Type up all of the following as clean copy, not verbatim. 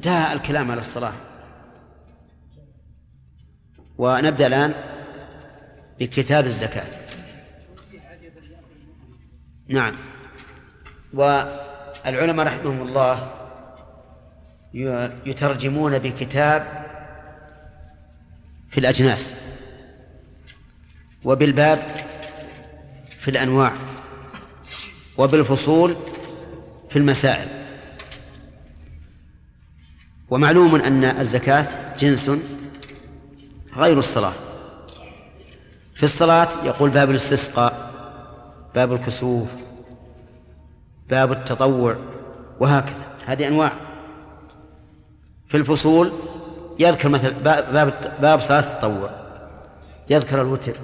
انتهى الكلام على الصلاة. ونبدأ الآن بكتاب الزكاة. نعم. والعلماء رحمهم الله يترجمون بكتاب في الأجناس، وبالباب في الأنواع، وبالفصول في المسائل. ومعلوم أن الزكاة جنس غير الصلاة. في الصلاة يقول باب الاستسقاء، باب الكسوف، باب التطوع، وهكذا، هذه أنواع. في الفصول يذكر مثلا باب صلاة التطوع، يذكر الوتر،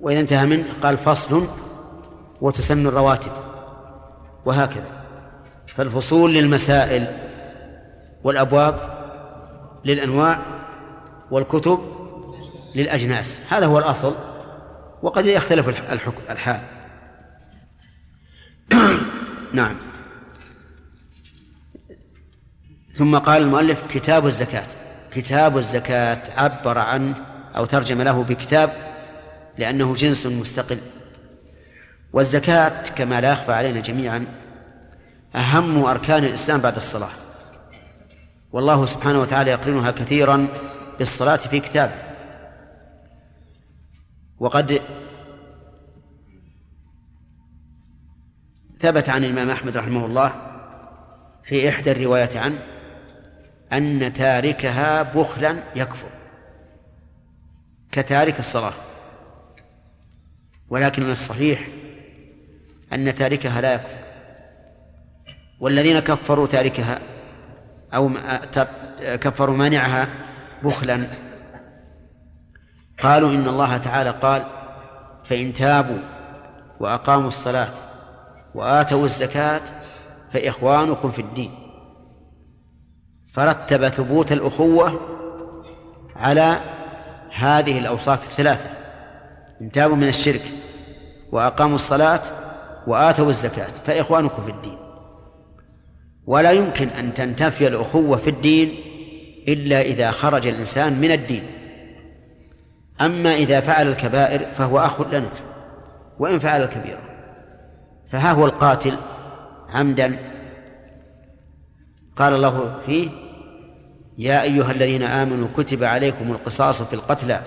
وإذا انتهى منه قال فصل وتسمى الرواتب، وهكذا. فالفصول للمسائل، والأبواب للأنواع، والكتب للأجناس. هذا هو الأصل، وقد يختلف الحال. نعم. ثم قال المؤلف كتاب الزكاة. كتاب الزكاة عبر عنه أو ترجم له بكتاب لأنه جنس مستقل. والزكاة كما لا يخفى علينا جميعا أهم أركان الإسلام بعد الصلاة، والله سبحانه وتعالى يقرنها كثيرا بالصلاة في كتابه. وقد ثبت عن الإمام أحمد رحمه الله في إحدى الروايات عنه أن تاركها بخلا يكفر كتارك الصلاة، ولكن الصحيح أن تاركها لا يكفر. والذين كفروا تاركها أو كفروا مانعها بخلا قالوا إن الله تعالى قال فإن تابوا وأقاموا الصلاة وآتوا الزكاة فإخوانكم في الدين. فرتب ثبوت الأخوة على هذه الأوصاف الثلاثة: إن تابوا من الشرك وأقاموا الصلاة وآتوا الزكاة فإخوانكم في الدين. ولا يمكن أن تنتفي الأخوة في الدين إلا إذا خرج الإنسان من الدين. أما إذا فعل الكبائر فهو أخ لنا وإن فعل الكبيرة. فها هو القاتل عمدا قال الله فيه: يا أيها الذين آمنوا كتب عليكم القصاص في القتلى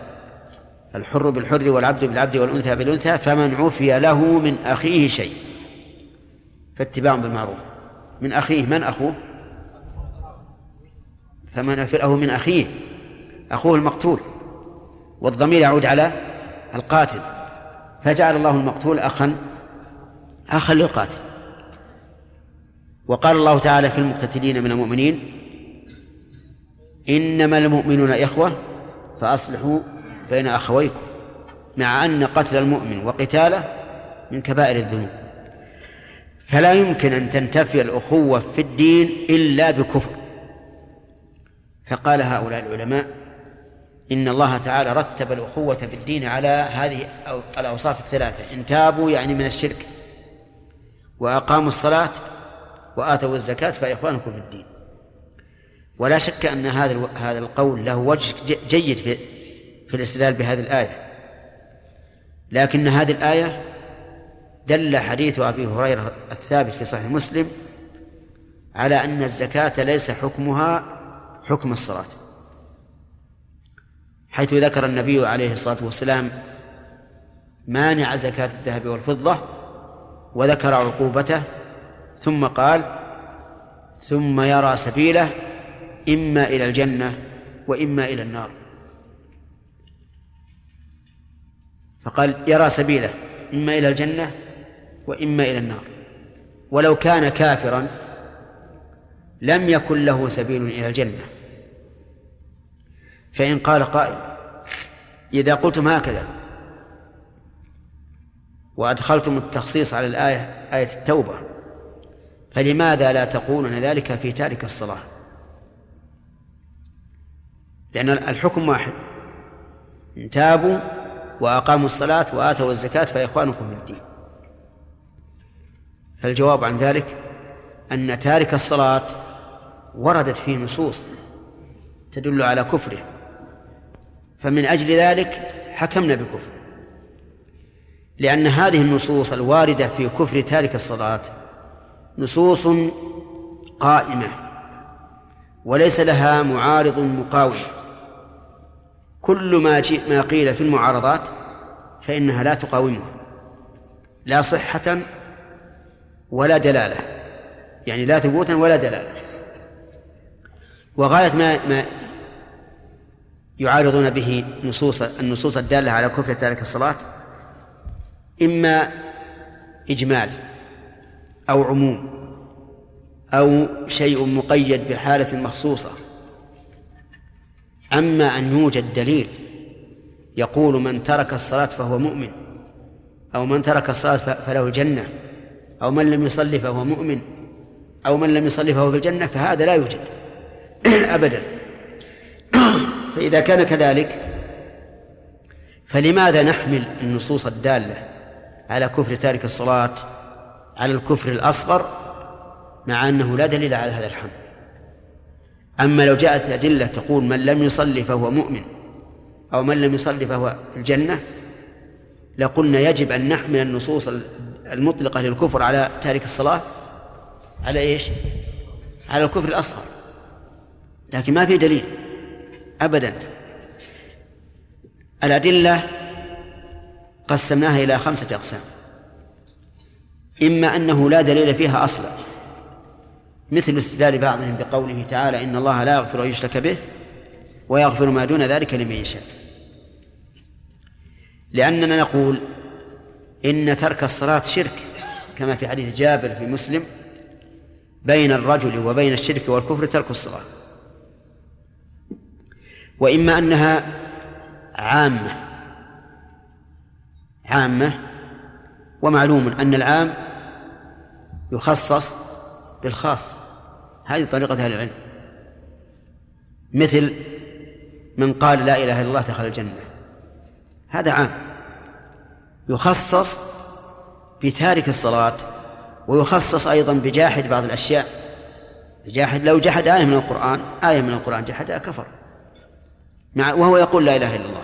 الحر بالحر والعبد بالعبد والأنثى بالأنثى فمن عفي له من أخيه شيء فاتباع بالمعروف. من أخيه، من أخوه؟ فمن عفي له من أخيه، أخوه المقتول، والضمير يعود على القاتل، فجعل الله المقتول أخا للقاتل. وقال الله تعالى في المقتتلين من المؤمنين: إنما المؤمنون إخوة فأصلحوا بين أخويكم، مع أن قتل المؤمن وقتاله من كبائر الذنوب. فلا يمكن أن تنتفي الأخوة في الدين إلا بكفر. فقال هؤلاء العلماء إن الله تعالى رتب الأخوة في الدين على هذه الأوصاف الثلاثة: إن تابوا يعني من الشرك، وأقاموا الصلاة، وآتوا الزكاة فإخوانكم في الدين. ولا شك أن هذا القول له وجه جيد في الاستدلال بهذه الآية. لكن هذه الآية دل حديث أبي هريرة الثابت في صحيح مسلم على أن الزكاة ليس حكمها حكم الصلاة، حيث ذكر النبي عليه الصلاة والسلام مانع زكاة الذهب والفضة وذكر عقوبته، ثم قال: ثم يرى سبيله إما إلى الجنة وإما إلى النار. فقال يرى سبيله إما إلى الجنة وإما إلى النار. ولو كان كافرا لم يكن له سبيل إلى الجنة. فإن قال قائل: إذا قلتم هكذا وأدخلتم التخصيص على الآية آية التوبة، فلماذا لا تقولون ذلك في تارك الصلاة؟ لأن الحكم واحد: إن تابوا وأقاموا الصلاة وآتوا الزكاة فإخوانكم من الدين. فالجواب عن ذلك أن تارك الصلاة وردت فيه نصوص تدل على كفره، فمن أجل ذلك حكمنا بكفره، لأن هذه النصوص الواردة في كفر تارك الصلاة نصوص قائمة وليس لها معارض مقاوم. كل ما قيل في المعارضات فإنها لا تقاومها، لا صحة ولا دلالة، يعني لا ثبوتا ولا دلالة. وغاية ما يعارضون به النصوص الدالة على كفر تارك الصلاة إما إجمال أو عموم أو شيء مقيد بحالة مخصوصة، أما أن يوجد دليل يقول من ترك الصلاة فهو مؤمن، أو من ترك الصلاة فله الجنة، أو من لم يصلي فهو مؤمن، أو من لم يصلي فهو في الجنة، فهذا لا يوجد أبدا. فإذا كان كذلك فلماذا نحمل النصوص الدالة على كفر تارك الصلاة على الكفر الأصغر مع أنه لا دليل على هذا الحمل؟ أما لو جاءت أدلة تقول من لم يصلي فهو مؤمن أو من لم يصلي فهو الجنة، لقلنا يجب أن نحمل النصوص المطلقة للكفر على تارك الصلاة على إيش؟ على الكفر الأصغر، لكن ما في دليل أبدا. الأدلة قسمناها إلى 5 أقسام: إما أنه لا دليل فيها أصلا، مثل استدلال بعضهم بقوله تعالى إن الله لا يغفر أن يشرك به ويغفر ما دون ذلك لمن يشاء، لأننا نقول إن ترك الصلاة شرك، كما في حديث جابر في مسلم: بين الرجل وبين الشرك والكفر ترك الصلاة. وإما أنها عامة، ومعلوم أن العام يخصص بالخاص، هذه طريقة أهل العلم، مثل من قال لا إله إلا الله دخل الجنة، هذا عام يخصص بتارك الصلاة، ويخصص أيضا بجاحد بعض الأشياء، بجاحد لو جحد آية من القرآن جحدها كفر وهو يقول لا إله إلا الله.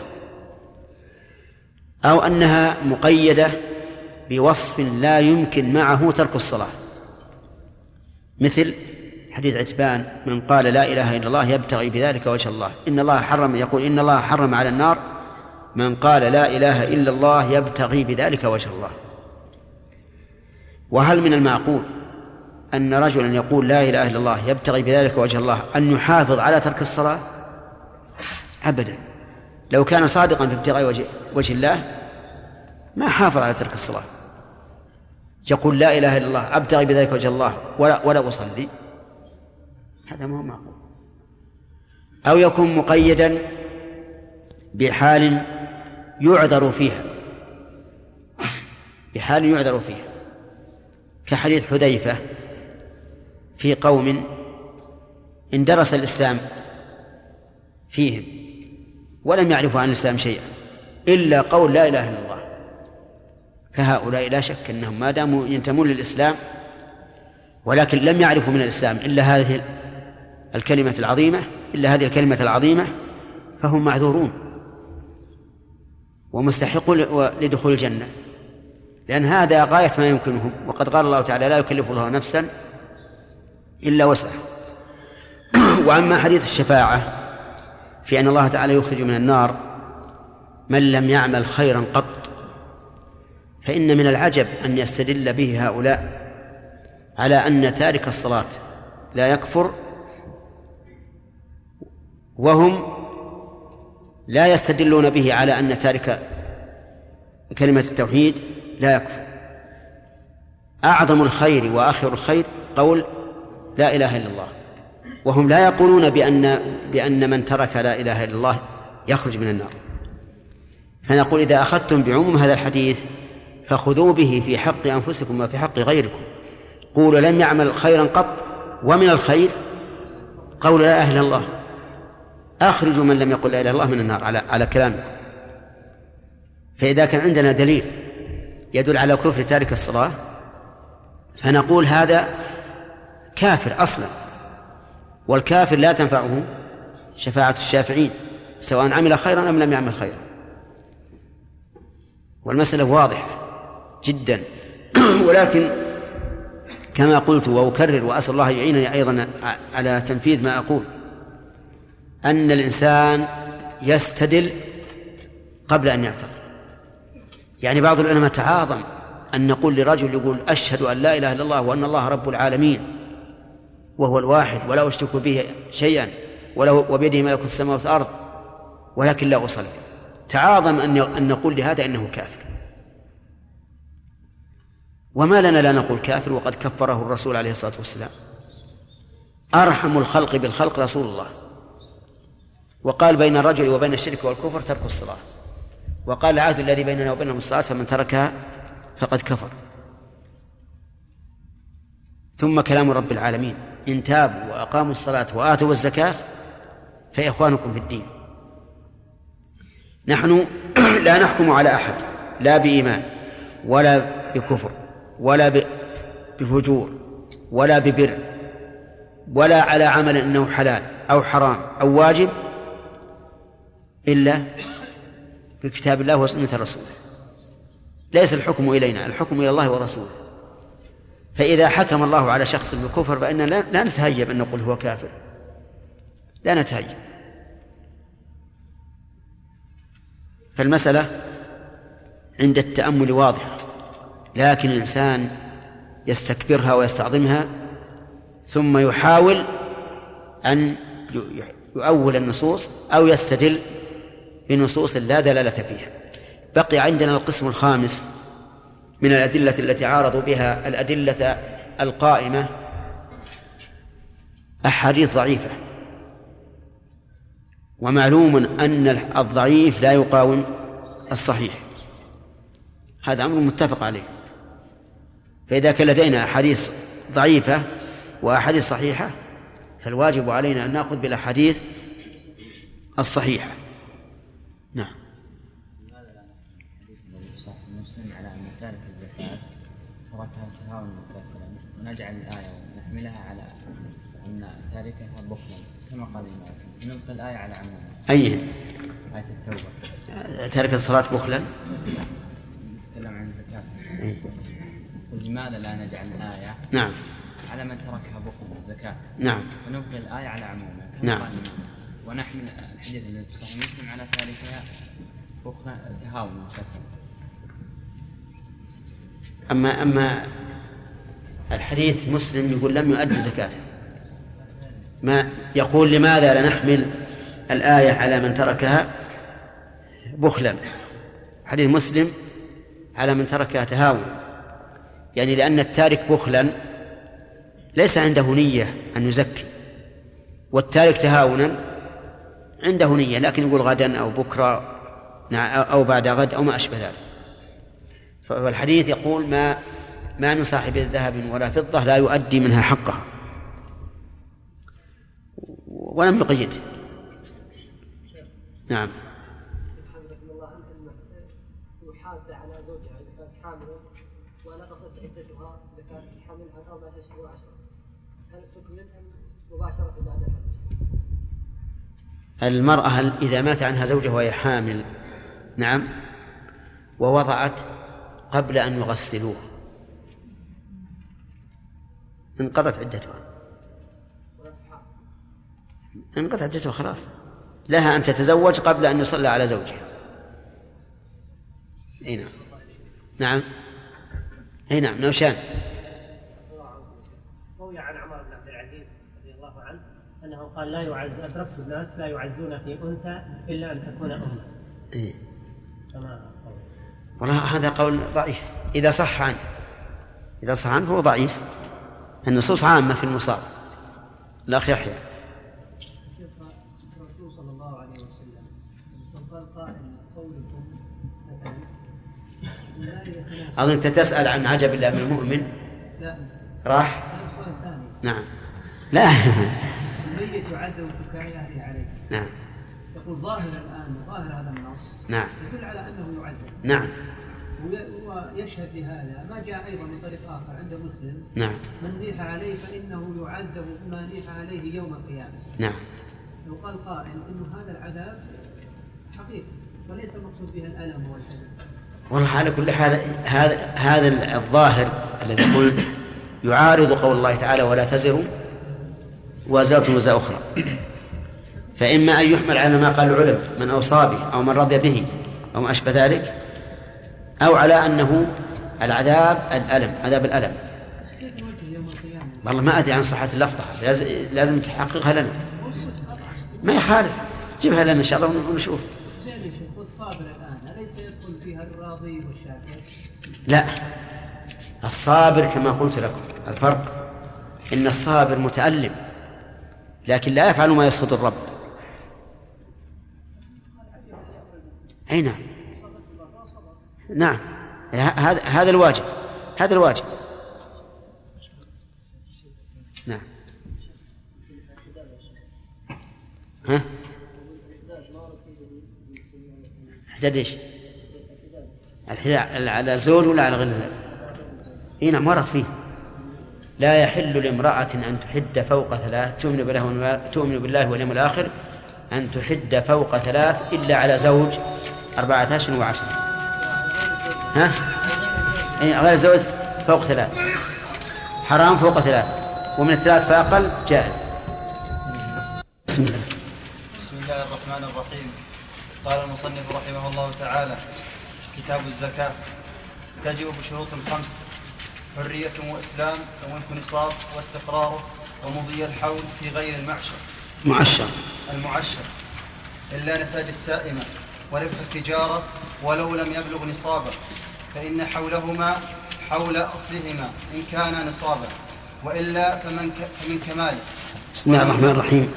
أو أنها مقيدة بوصف لا يمكن معه ترك الصلاة، مثل حديث عتبان: من قال لا إله إلا الله يبتغي بذلك وجه الله، يقول إن الله حرم على النار من قال لا إله إلا الله يبتغي بذلك وجه الله. وهل من المعقول أن رجلا يقول لا إله إلا الله يبتغي بذلك وجه الله أن يحافظ على ترك الصلاة؟ أبدا. لو كان صادقا في ابتغاء وجه الله ما حافظ على ترك الصلاة، يقول لا إله إلا الله أبتغي بذلك وجه الله ولا أصلي، هذا ما هو معقول. أو يكون مقيدا بحال يعذر فيها، كحديث حذيفة في قوم اندرس الإسلام فيهم ولم يعرفوا عن الإسلام شيئا إلا قول لا إله إلا الله، فهؤلاء لا شك أنهم ما داموا ينتمون للإسلام ولكن لم يعرفوا من الإسلام إلا هذه الكلمة العظيمة فهم معذورون ومستحقون لدخول الجنة، لأن هذا غاية ما يمكنهم، وقد قال الله تعالى: لا يكلف الله نفسا إلا وسعها. وأما حديث الشفاعة في أن الله تعالى يخرج من النار من لم يعمل خيرا قط، فإن من العجب أن يستدل به هؤلاء على أن تارك الصلاة لا يكفر، وهم لا يستدلون به على أن تارك كلمة التوحيد لا يكفر. أعظم الخير وآخر الخير قول لا إله إلا الله، وهم لا يقولون بأن من ترك لا إله إلا الله يخرج من النار. فنقول: إذا أخذتم بعموم هذا الحديث فخذوا به في حق أنفسكم وفي حق غيركم. قولوا لم يعمل خيرا قط، ومن الخير قول لا إله إلا الله، أخرجوا من لم يقل لا إله إلا الله من النار على كلامكم. فإذا كان عندنا دليل يدل على كفر تارك الصلاة فنقول هذا كافر أصلا، والكافر لا تنفعه شفاعة الشافعين سواء عمل خيرا أم لم يعمل خيرا. والمسألة واضحة جدا. ولكن كما قلت وأكرر وأسأل الله يعينني أيضا على تنفيذ ما أقول، أن الإنسان يستدل قبل أن يعتقد. يعني بعض العلماء تعاظم أن نقول لرجل يقول أشهد أن لا إله إلا الله وأن الله رب العالمين وهو الواحد ولا أشرك به شيئا وبيده ملكوت السماوات والأرض ولكن لا أصلي، تعاظم أن نقول لهذا إنه كافر. وما لنا لا نقول كافر وقد كفره الرسول عليه الصلاة والسلام. أرحم الخلق بالخلق رسول الله، وقال بين الرجل وبين الشرك والكفر ترك الصلاة، وقال العهد الذي بيننا وبينهم الصلاة فمن تركها فقد كفر. ثم كلام رب العالمين إن تابوا وأقاموا الصلاة وآتوا الزكاة فإخوانكم في الدين. نحن لا نحكم على أحد لا بإيمان ولا بكفر ولا بفجور ولا ببر ولا على عمل أنه حلال أو حرام أو واجب إلا بكتاب الله وسنة رسوله. ليس الحكم إلينا، الحكم إلى الله ورسوله. فإذا حكم الله على شخص بالكفر فإننا لا نتهيب أن نقول هو كافر، لا نتهيب. فالمسألة عند التأمل واضحة، لكن الإنسان يستكبرها ويستعظمها ثم يحاول أن يؤول النصوص أو يستدل بنصوص لا دلالة فيها. بقي عندنا القسم الخامس من الأدلة التي عارضوا بها الأدلة القائمة أحاديث ضعيفة. ومعلوم أن الضعيف لا يقاوم الصحيح، هذا أمر متفق عليه. فإذا كان لدينا أحاديث ضعيفة وأحاديث صحيحة فالواجب علينا أن نأخذ بالأحاديث الصحيحة. نعم. نجعل الآية ونحملها على أن تاركها بخلا كما قال المؤلف، نبقى الآية على عمومها. أيه؟ آية التوبة تارك الصلاة بخلا. نتكلم عن الزكاة. ولماذا لا نجعل الآية نعم على من تركها بخلا الزكاة؟ نعم. ونبقى الآية على عمومها. نعم. ونحمل الحديث الذي في صحيح مسلم على تاركها بخلا تهاون وكسل. أما الحديث مسلم يقول لم يؤدي زكاته، ما يقول لماذا لا نحمل الآية على من تركها بخلا، حديث مسلم على من تركها تهاون، يعني لأن التارك بخلا ليس عنده نية أن يزكي، والتارك تهاونا عنده نية لكن يقول غدا أو بكرة أو بعد غد أو ما أشبه ذلك. فالحديث يقول ما من صاحب ذهب ولا فضة لا يؤدي منها حقها، ولم يقيد. نعم. رحمه الله أنها حاذة على زوجها إذا كانت حاملا ونقصت عدتها إذا كانت الحمل عن 14 أو 10، هل تكمل مباشرة بعد الحمل؟ المرأة إذا مات عنها زوجها وهي حامل نعم ووضعت قبل أن يغسلوه انقضت عدتها خلاص، لها أن تتزوج قبل أن يصلى على زوجها. نعم. نعم. نعم. نوشان. روي عن عمر بن عبد العزيز رضي الله عنه أنه قال لا يعز أدركت الناس لا يعزون في أنثى إلا أن تكون أم. إيه. والله هذا قول ضعيف إذا صح عنه هو ضعيف. النصوص عامة في المصاب. الأخ يحيى. الرسول صلى الله عليه وسلم قال قولكم مثلا. أنت تسأل عن عجب الله من المؤمن. لا. راح. نعم. لا. الميت يعذب بكفايته عليه. نعم. تقول ظاهر الآن ظاهر هذا النص. نعم. يدل على أنه يعذب. نعم. ويشهد لهذا ما جاء أيضا من طريق آخر عند مسلم. نعم. من نيح عليه فإنه يعذب بما نيح عليه يوم القيامة. نعم. لو قال قائل إنه هذا العذاب حقيقي وليس مقصود به الألم والحزن. والله على كل حال هذا الظاهر الذي قلت يعارض قول الله تعالى ولا تزر وازرة وزر أخرى، فإما أن يحمل على ما قال العلماء من أوصى به أو من رضي به أو ما أشبه ذلك، أو على أنه العذاب الألم، عذاب الألم. والله ما أدري عن صحة اللفظة، لازم تحققها لنا. ما يخالف، جبها لنا إن شاء الله ونشوف. الصابر الآن أليس يدخل فيها الراضي والشاكر؟ لا، الصابر كما قلت لكم الفرق إن الصابر متألم لكن لا يفعل ما يسخط الرب. أي نعم، نعم، هذا الواجب، هذا الواجب. نعم. ها؟ احتداد ايش؟ الحداد على زوج ولا على غير زوج؟ اي نعم، ورد فيه لا يحل لامرأة أن تحد فوق ثلاث تؤمن بالله واليوم الآخر أن تحد فوق ثلاث إلا على زوج 14 و10. ها؟ اي غير زوج فوق ثلاث حرام، فوق ثلاث، ومن الثلاث فأقل جائز. بسم الله. بسم الله الرحمن الرحيم. قال المصنف رحمه الله تعالى: كتاب الزكاة. تجب بشروط 5: حرية وإسلام وملك نصاب واستقراره ومضي الحول في غير المعشر إلا نتاج السائمة وربح التجارة ولو لم يبلغ نصابه، فإن حولهما حول أصلهما إن كان نصابه، وإلا فمن كماله. بسم الله الرحمن الرحيم.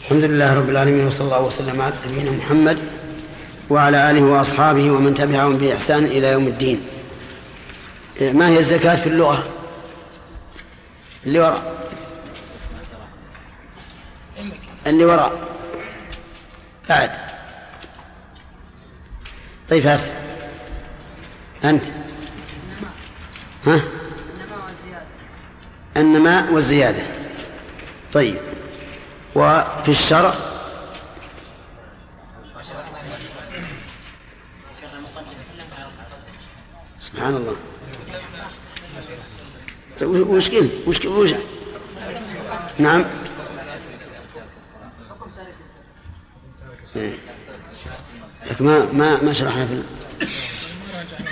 الحمد لله رب العالمين، وصلى الله وسلم على نبينا محمد وعلى آله وأصحابه ومن تبعهم بإحسان إلى يوم الدين. ما هي الزكاة في اللغة؟ اللي وراء، اللي وراء بعد. طيب هات أنت. ها؟ النماء والزيادة. طيب، وفي الشرع سبحان الله. وش نعم، لكن ما شرحنا في.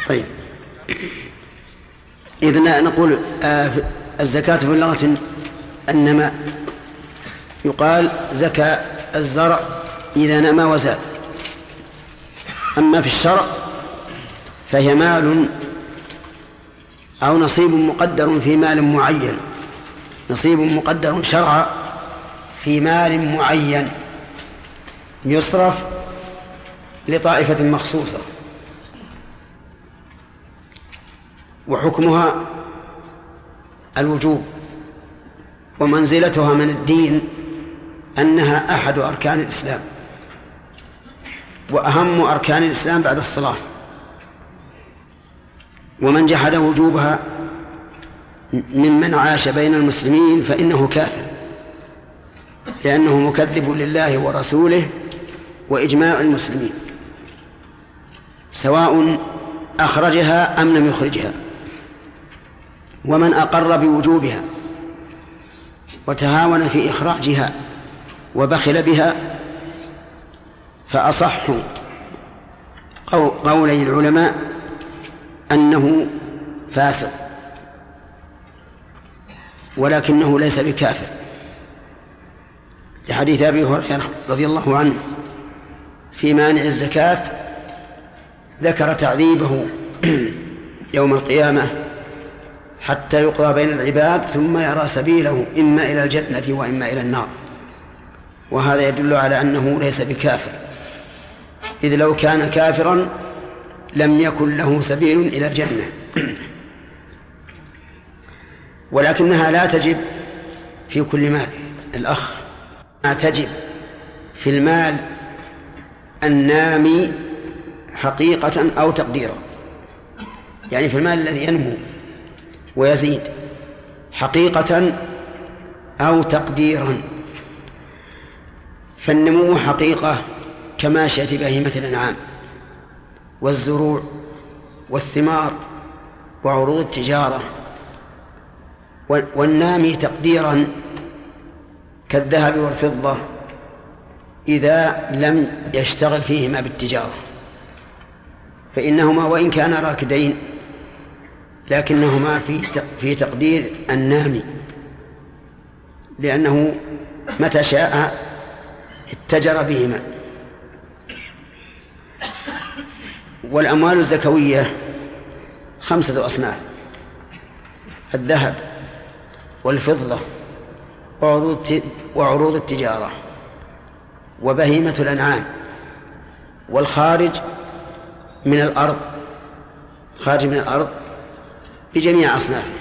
طيب، إذن نقول الزكاة في اللغة النماء. يقال زكى الزرع إذا نما وزاد. أما في الشرع فهي مال أو نصيب مقدر في مال معين، نصيب مقدر شرعا في مال معين يصرف لطائفة مخصوصة، وحكمها الوجوب، ومنزلتها من الدين أنها أحد أركان الإسلام، وأهم أركان الإسلام بعد الصلاة. ومن جحد وجوبها ممن عاش بين المسلمين فإنه كافر، لأنه مكذب لله ورسوله وإجماع المسلمين، سواء أخرجها أم لم يخرجها. ومن أقر بوجوبها وتهاون في إخراجها وبخل بها، فأصح قولي العلماء أنه فاسق، ولكنه ليس بكافر، لحديث أبي هريرة رضي الله عنه في مانع الزكاة، ذكر تعذيبه يوم القيامة حتى يقضى بين العباد ثم يرى سبيله إما إلى الجنة وإما إلى النار. وهذا يدل على أنه ليس بكافر، إذ لو كان كافرا لم يكن له سبيل إلى الجنة. ولكنها لا تجب في كل مال. الأخ ما تجب في المال النامي حقيقة أو تقديرا، يعني في المال الذي ينمو ويزيد حقيقة أو تقديرا. فالنمو حقيقة كماشية بهيمة الأنعام والزروع والثمار وعروض التجارة، والنامي تقديرا كالذهب والفضة إذا لم يشتغل فيهما بالتجارة، فإنهما وإن كانا راكدين لكنهما في تقدير النامي، لأنه متى شاء اتجر بهما. والأموال الزكوية 5 أصناف: الذهب والفضة وعروض التجارة وبهيمة الأنعام والخارج من الأرض، خارج من الأرض بجميع أصنافه.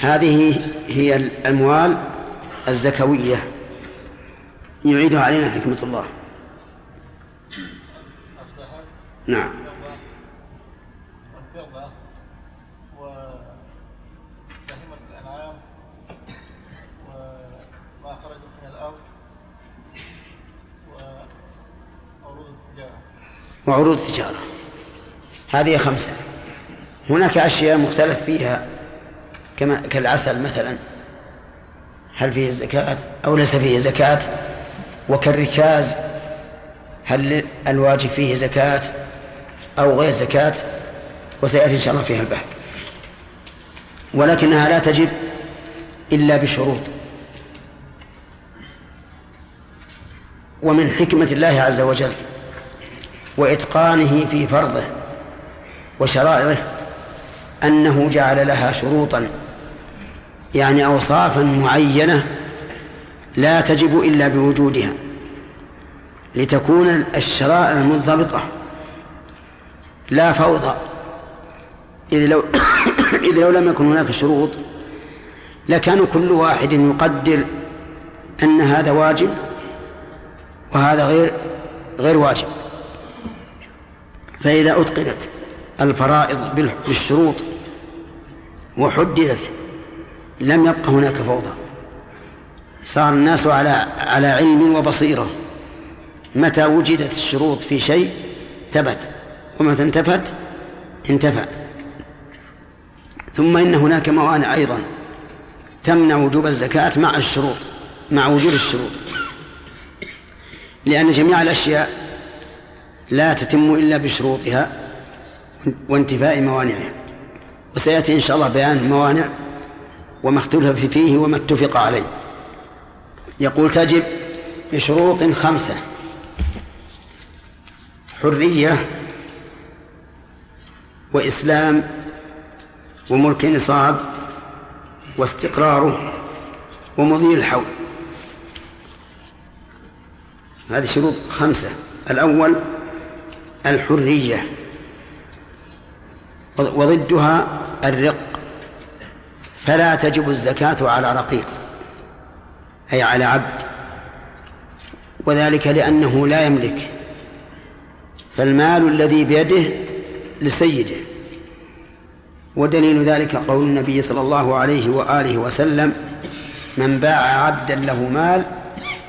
هذه هي الأموال الزكوية يعيدها علينا حكمة الله. نعم. وعروض التجارة هذه 5. هناك أشياء مختلف فيها كالعسل مثلا، هل فيه زكاة أو ليس فيه زكاة؟ وكالركاز، هل الواجب فيه زكاة أو غير زكاة؟ وسيأتي إن شاء الله فيها البحث. ولكنها لا تجب إلا بشروط. ومن حكمة الله عز وجل وإتقانه في فرضه وشرائعه أنه جعل لها شروطا، يعني أوصافا معينة لا تجب إلا بوجودها، لتكون الشرائع منضبطة لا فوضى. إذ لو لم يكن هناك شروط لكان كل واحد يقدر أن هذا واجب وهذا غير واجب. فإذا أتقنت الفرائض بالشروط وحددت لم يبق هناك فوضى، صار الناس على علم وبصيرة. متى وجدت الشروط في شيء ثبت، ومتى انتفت انتفى. ثم إن هناك موانع أيضا تمنع وجوب الزكاة مع وجود الشروط، لأن جميع الأشياء لا تتم إلا بشروطها وانتفاء موانعها. وسيأتي إن شاء الله بيان الموانع وما اختلف فيه وما اتفق عليه. يقول تجب بشروط 5: حرية وإسلام وملك نصاب واستقراره ومضي الحول. هذه شروط 5. الأول الحرية، وضدها الرق، فلا تجب الزكاة على رقيق أي على عبد، وذلك لأنه لا يملك، فالمال الذي بيده لسيده. ودليل ذلك قول النبي صلى الله عليه وآله وسلم: من باع عبدا له مال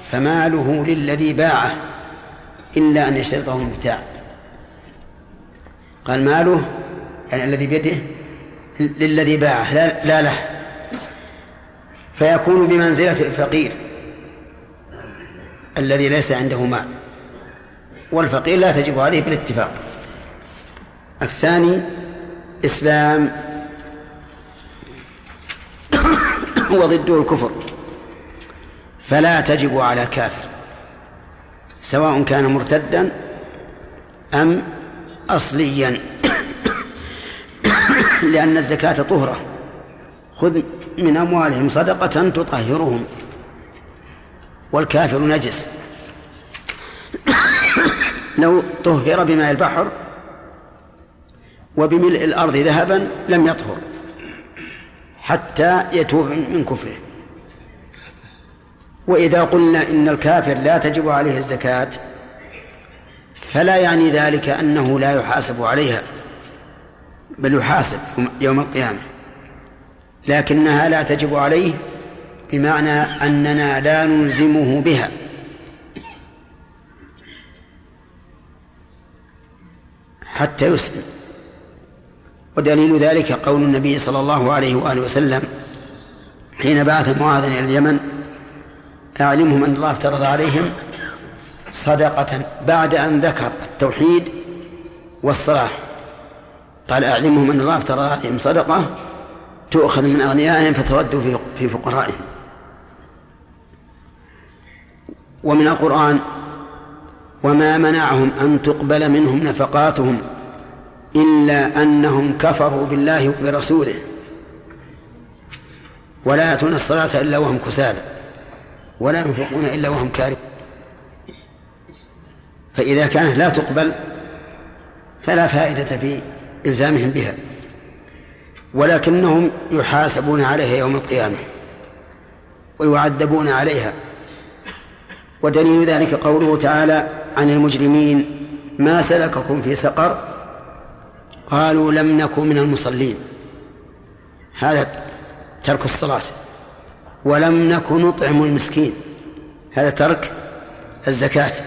فماله للذي باعه إلا أن يشترطه المبتاع. قال ماله يعني الذي بيده للذي باعه لا له، فيكون بمنزلة الفقير الذي ليس عنده مال، والفقير لا تجب عليه بالاتفاق. الثاني إسلام، وضده الكفر، فلا تجب على كافر سواء كان مرتدا أم أصليا لأن الزكاة طهرة: خذ من أموالهم صدقة تطهرهم، والكافر نجس لو طهر بماء البحر وبملء الأرض ذهبا لم يطهر حتى يتوب من كفره. وإذا قلنا إن الكافر لا تجب عليه الزكاة فلا يعني ذلك أنه لا يحاسب عليها، بل يحاسب يوم القيامة، لكنها لا تجب عليه بمعنى أننا لا نلزمه بها. حتى يسلم. ودليل ذلك قول النبي صلى الله عليه وآله وسلم حين بعث معاذا إلى اليمن: أعلمهم أن الله افترض عليهم صدقة، بعد أن ذكر التوحيد والصلاح قال: أعلمهم أن الله افترض عليهم صدقة تؤخذ من أغنيائهم فترد في فقرائهم. ومن القرآن: وما منعهم أن تقبل منهم نفقاتهم إلا أنهم كفروا بالله وبرسوله ولا يأتون الصلاة إلا وهم كسالى ولا ينفقون إلا وهم كارهون. فإذا كانت لا تقبل فلا فائدة في إلزامهم بها، ولكنهم يحاسبون عليها يوم القيامة ويعذبون عليها. ودليل ذلك قوله تعالى عن المجرمين: ما سلككم في سقر؟ قالوا لم نكن من المصلين، هذا ترك الصلاة. ولم نكن نطعم المسكين، هذا ترك الزكاة.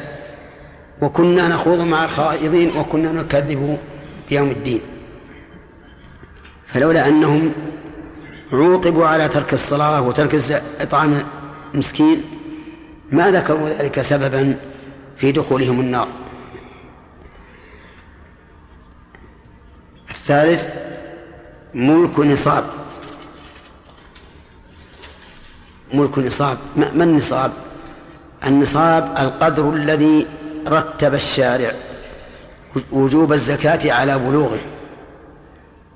وكنا نخوض مع الخائضين وكنا نكذب بيوم الدين. فلولا أنهم عوقبوا على ترك الصلاة وترك إطعام المسكين ما ذكروا ذلك سببا في دخولهم النار. الثالث: ملك نصاب. ما النصاب؟ النصاب القدر الذي رتب الشارع وجوب الزكاة على بلوغه،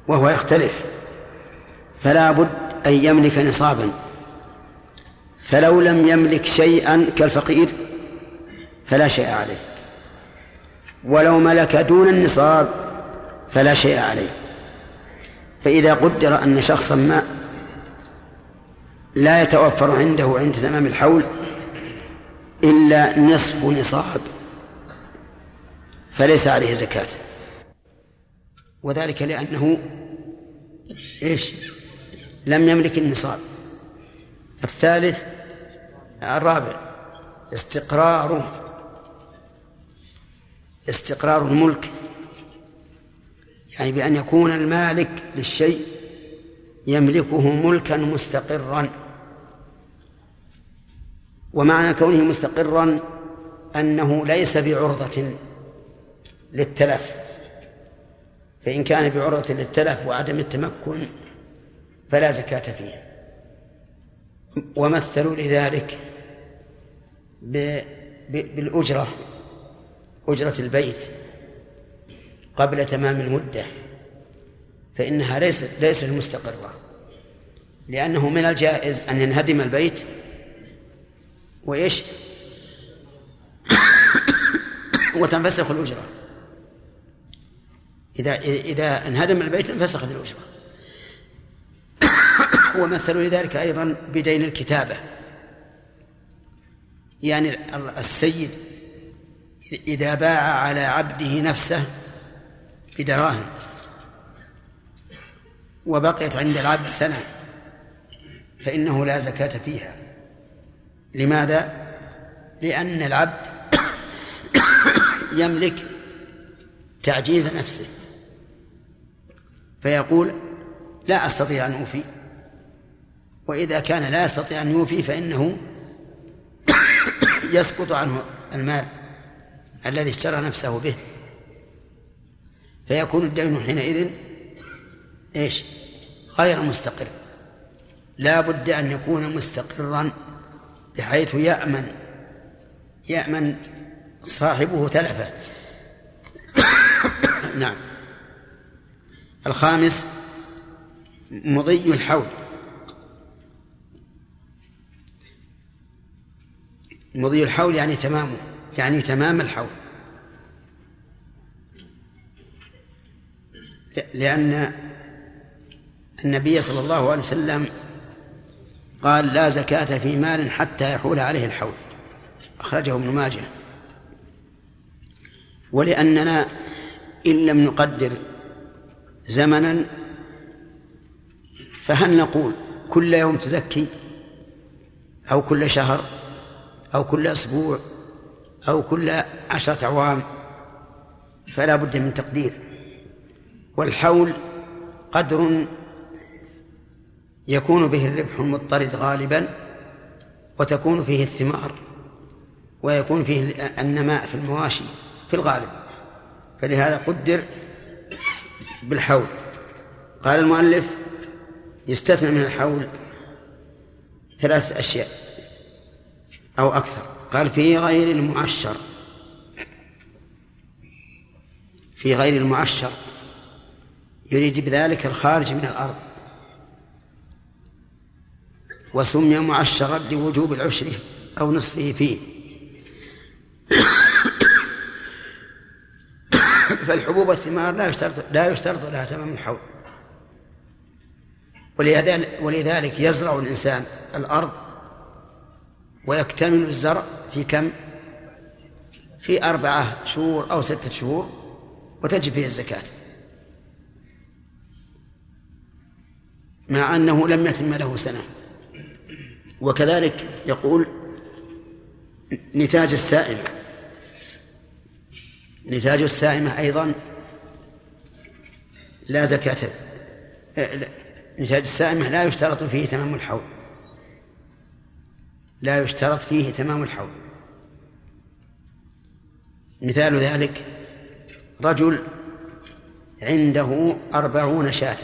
وهو يختلف، فلا بد أن يملك نصابا. فلو لم يملك شيئا كالفقير فلا شيء عليه، ولو ملك دون النصاب فلا شيء عليه. فإذا قدر أن شخصا ما لا يتوفر عنده عند تمام الحول إلا نصف نصاب فليس عليه زكاة، وذلك لأنه لم يملك النصاب. الرابع: استقرار الملك، يعني بأن يكون المالك للشيء يملكه ملكا مستقرا. ومعنى كونه مستقرا أنه ليس بعرضة للتلف، فإن كان بعرضة للتلف وعدم التمكن فلا زكاة فيه. ومثلوا لذلك بالأجرة، أجرة البيت قبل تمام المدة، فإنها ليست مستقرة، لأنه من الجائز أن ينهدم البيت وتنفسخ الأجرة. إذا انهدم البيت انفسخت الأجرة. ومثلوا لذلك أيضا بدين الكتابة، يعني السيد إذا باع على عبده نفسه بدراهم وبقيت عند العبد سنة فإنه لا زكاة فيها. لماذا؟ لأن العبد يملك تعجيز نفسه، فيقول لا أستطيع أن أوفي، وإذا كان لا يستطيع أن يوفي فإنه يسقط عنه المال الذي اشترى نفسه به، فيكون الدين حينئذ غير مستقر. لا بد أن يكون مستقرا بحيث يأمن صاحبه تلفه. نعم. الخامس: مضي الحول. مضي الحول يعني تمامه، يعني تمام الحول، لأن النبي صلى الله عليه وسلم قال: لا زكاة في مال حتى يحول عليه الحول، أخرجه ابن ماجه. ولأننا إن لم نقدر زمنا، فهل نقول كل يوم تزكي أو كل شهر أو كل أسبوع أو كل 10 أعوام؟ فلا بد من تقدير، والحول قدر يكون به الربح المضطرد غالبا، وتكون فيه الثمار، ويكون فيه النماء في المواشي في الغالب، فلهذا قدر بالحول. قال المؤلف يستثنى من الحول 3 أشياء أو أكثر. قال في غير المعشر يريد بذلك الخارج من الأرض، وسمي معشرا لوجوب العشر أو نصفه فيه. فالحبوب والثمار لا يشترط لها تمام الحول، ولذلك يزرع الإنسان الأرض ويكتمل الزرع في كم؟ في 4 شهور أو 6 شهور، وتجب فيه الزكاة، مع أنه لم يتم له سنة. وكذلك يقول نتاج السائمة أيضا لا زكاة. نتاج السائمة لا يشترط فيه تمام الحول. مثال ذلك رجل عنده 40 شاة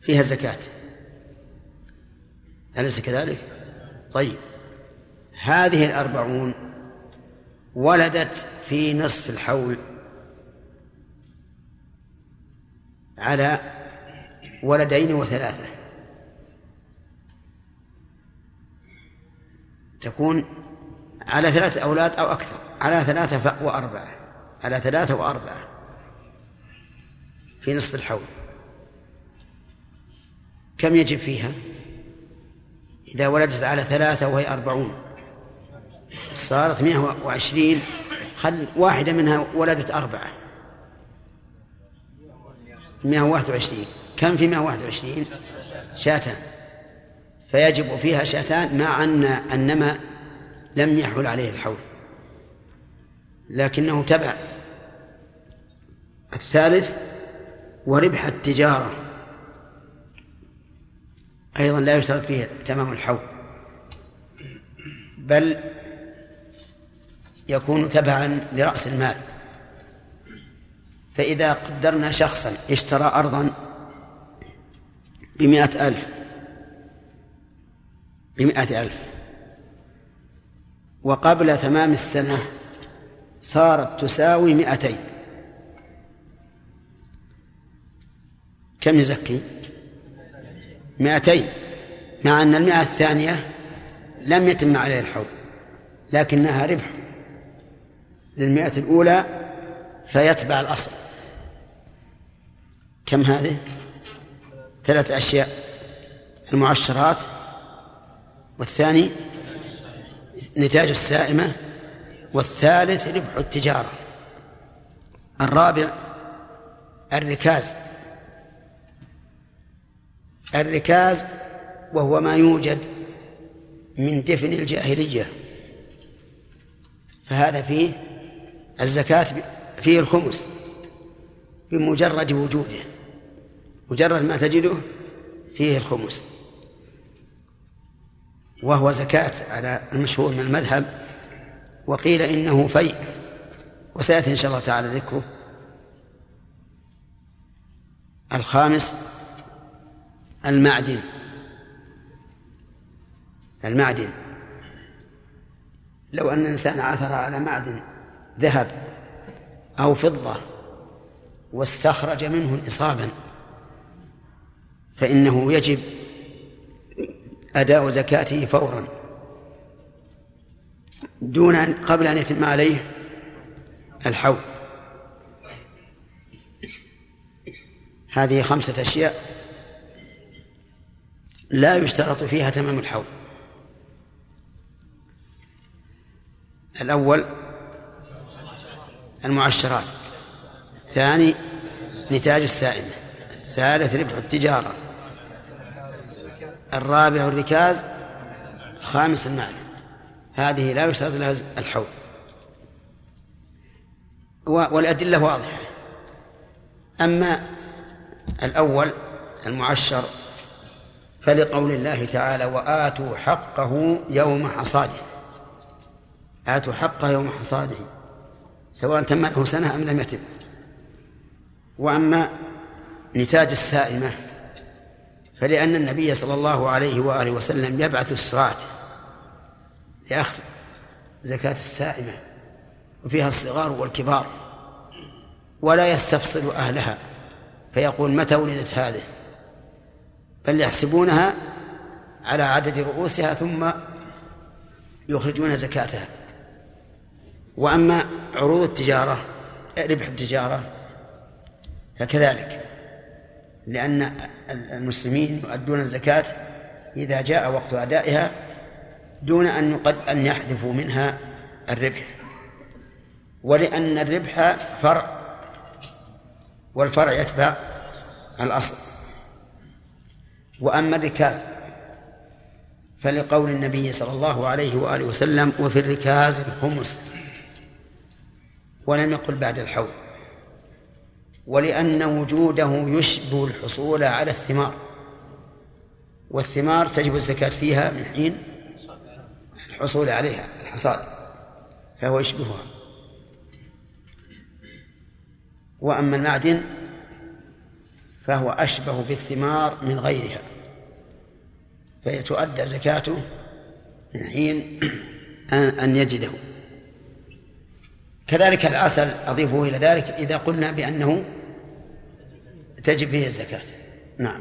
فيها الزكاة، أليس كذلك؟ طيب، هذه 40 ولدت في نصف الحول على 2 ولد و3، تكون على 3 أولاد أو أكثر، على 3 و4، على 3 و4 في نصف الحول. كم يجب فيها إذا ولدت على 3 وهي 40؟ صارت 120. خل واحدة منها ولدت 4، 121. كم في 121؟ 2 شاة، فيجب فيها 2 شاة، مع أن النمى لم يحل عليه الحول، لكنه تبع. 3 وربح التجارة أيضا لا يشترط فيه تمام الحول، بل يكون تبعا لرأس المال. فإذا قدرنا شخصا اشترى أرضا ب100,000، وقبل تمام السنة صارت تساوي 200، كم يزكي؟ 200، مع أن 100 الثانية لم يتم عليها الحول، لكنها ربح ل100 الأولى، فيتبع الأصل. كم هذه؟ 3 أشياء: المعشرات، والثاني نتاج السائمة، والثالث ربح التجارة. 4 الركاز، وهو ما يوجد من دفن الجاهلية، فهذا فيه الزكاة، فيه 5 بمجرد وجوده، مجرد ما تجده فيه 5، وهو زكاة على المشهور من المذهب، وقيل إنه فيء، وسيأتي إن شاء الله تعالى ذكره. 5 المعدن. لو أن الإنسان عثر على معدن ذهب أو فضة واستخرج منه نصابا، فإنه يجب أداء زكاته فورا قبل أن يتم عليه الحول. هذه 5 أشياء لا يشترط فيها تمام الحول. الأول المعشرات، ثاني نتاج السائمة، ثالث ربح التجارة، الرابع الركاز، الخامس المال. هذه لا يشترط لها الحول، والأدلة واضحة. أما الأول المعشر فلقول الله تعالى: وآتوا حقه يوم حصاده. آتوا حقه يوم حصاده، سواء تم له سنة أم لم يتم. وأما نتاج السائمة فلأن النبي صلى الله عليه وآله وسلم يبعث الصغاة لأخذ زكاة السائمة، وفيها الصغار والكبار، ولا يستفصل أهلها فيقول متى ولدت هذه، بل يحسبونها على عدد رؤوسها ثم يخرجون زكاتها. وأما عروض التجارة، ربح التجارة، فكذلك، لأن المسلمين يؤدون الزكاة إذا جاء وقت أدائها دون أن يحذفوا منها الربح، ولأن الربح فرع والفرع يتبع الأصل. وأما الركاز فلقول النبي صلى الله عليه وآله وسلم: وفي الركاز الخمس، ولم يقل بعد الحول، ولأن وجوده يشبه الحصول على الثمار، والثمار تجب الزكاة فيها من حين الحصول عليها، الحصاد، فهو يشبهها. وأما المعدن فهو أشبه بالثمار من غيرها، فيتؤدى زكاته من حين أن يجده. كذلك العسل أضيفه إلى ذلك إذا قلنا بأنه تجب فيه الزكاة. نعم.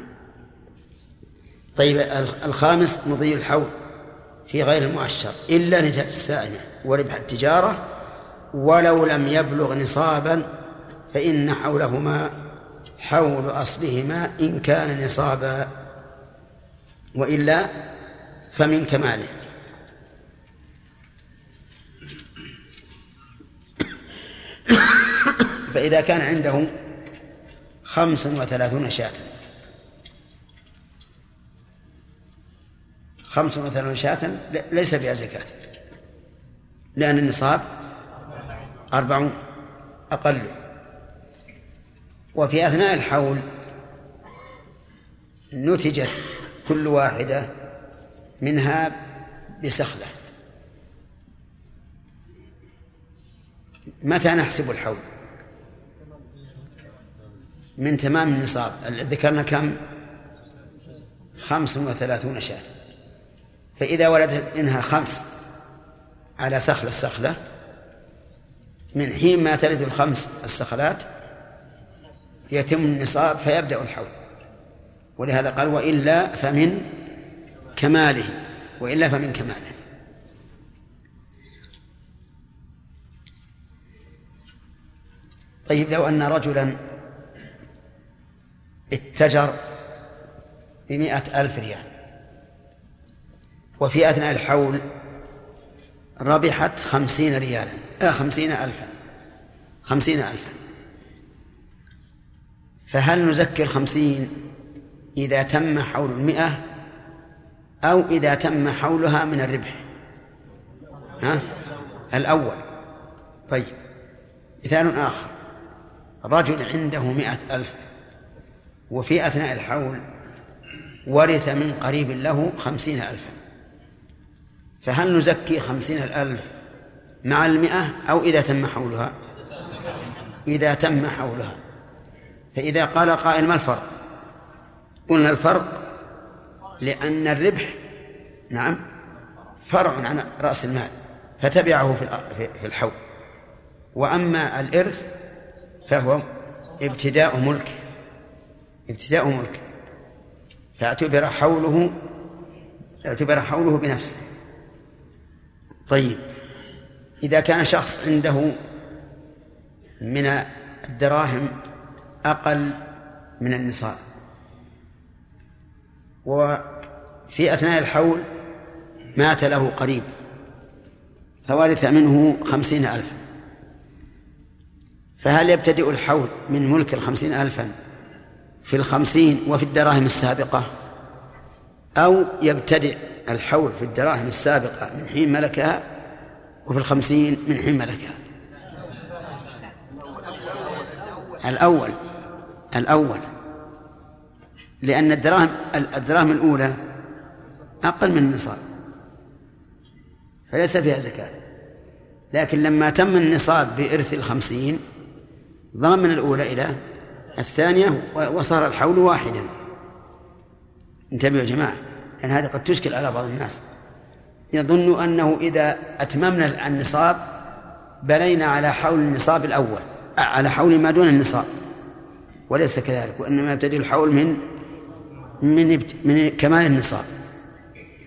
طيب، الخامس مضي الحول في غير المعشر إلا نتاج السائمة وربح التجارة، ولو لم يبلغ نصابا فإن حولهما حول أصلهما إن كان نصابا، وإلا فمن كماله. فإذا كان عنده 35 شاة، 35 شاة ليس بها زكاة، لأن النصاب 40 أقل. وفي أثناء الحول نتجت كل واحدة منها بسخلة. متى نحسب الحول؟ من تمام النصاب. ذكرنا كم؟ 35 شاة. فإذا ولدت منها 5 على سخلة، السخلة من حين ما تلد الخمس السخلات يتم النصاب فيبدأ الحول، ولهذا قال: وإلا فمن كماله، وإلا فمن كماله. طيب، لو أن رجلا اتجر ب100,000 ريال، وفي أثناء الحول ربحت 50 ألفا، فهل نزكي 50 إذا تم حول 100 أو إذا تم حولها من الربح؟ الأول. طيب، مثال آخر: رجل عنده 100,000، وفي أثناء الحول ورث من قريب له 50,000، فهل نزكي 50,000 مع 100 أو إذا تم حولها؟ إذا تم حولها. فإذا قال قائل: ما الفرق؟ قلنا: الفرق لأن الربح فرع عن رأس المال فتبعه في الحول، وأما الإرث فهو ابتداء ملك، فاعتبر حوله بنفسه. طيب، إذا كان شخص عنده من الدراهم أقل من النصاب، وفي أثناء الحول مات له قريب فورث منه 50,000، فهل يبتدئ الحول من ملك ال50,000 في ال50 وفي الدراهم السابقة، أو يبتدئ الحول في الدراهم السابقة من حين ملكها وفي ال50 من حين ملكها؟ الأول، لأن الدراهم الأولى أقل من النصاب فليس فيها زكاة، لكن لما تم النصاب بإرث ال50 ضمن الأولى إلى الثانية وصار الحول واحدا. انتبهوا يا جماعة، لأن هذا قد تشكل على بعض الناس، يظن أنه إذا أتممنا النصاب بلينا على حول النصاب الأول، على حول ما دون النصاب، وليس كذلك، وإنما يبتدئ الحول من كمال النصاب،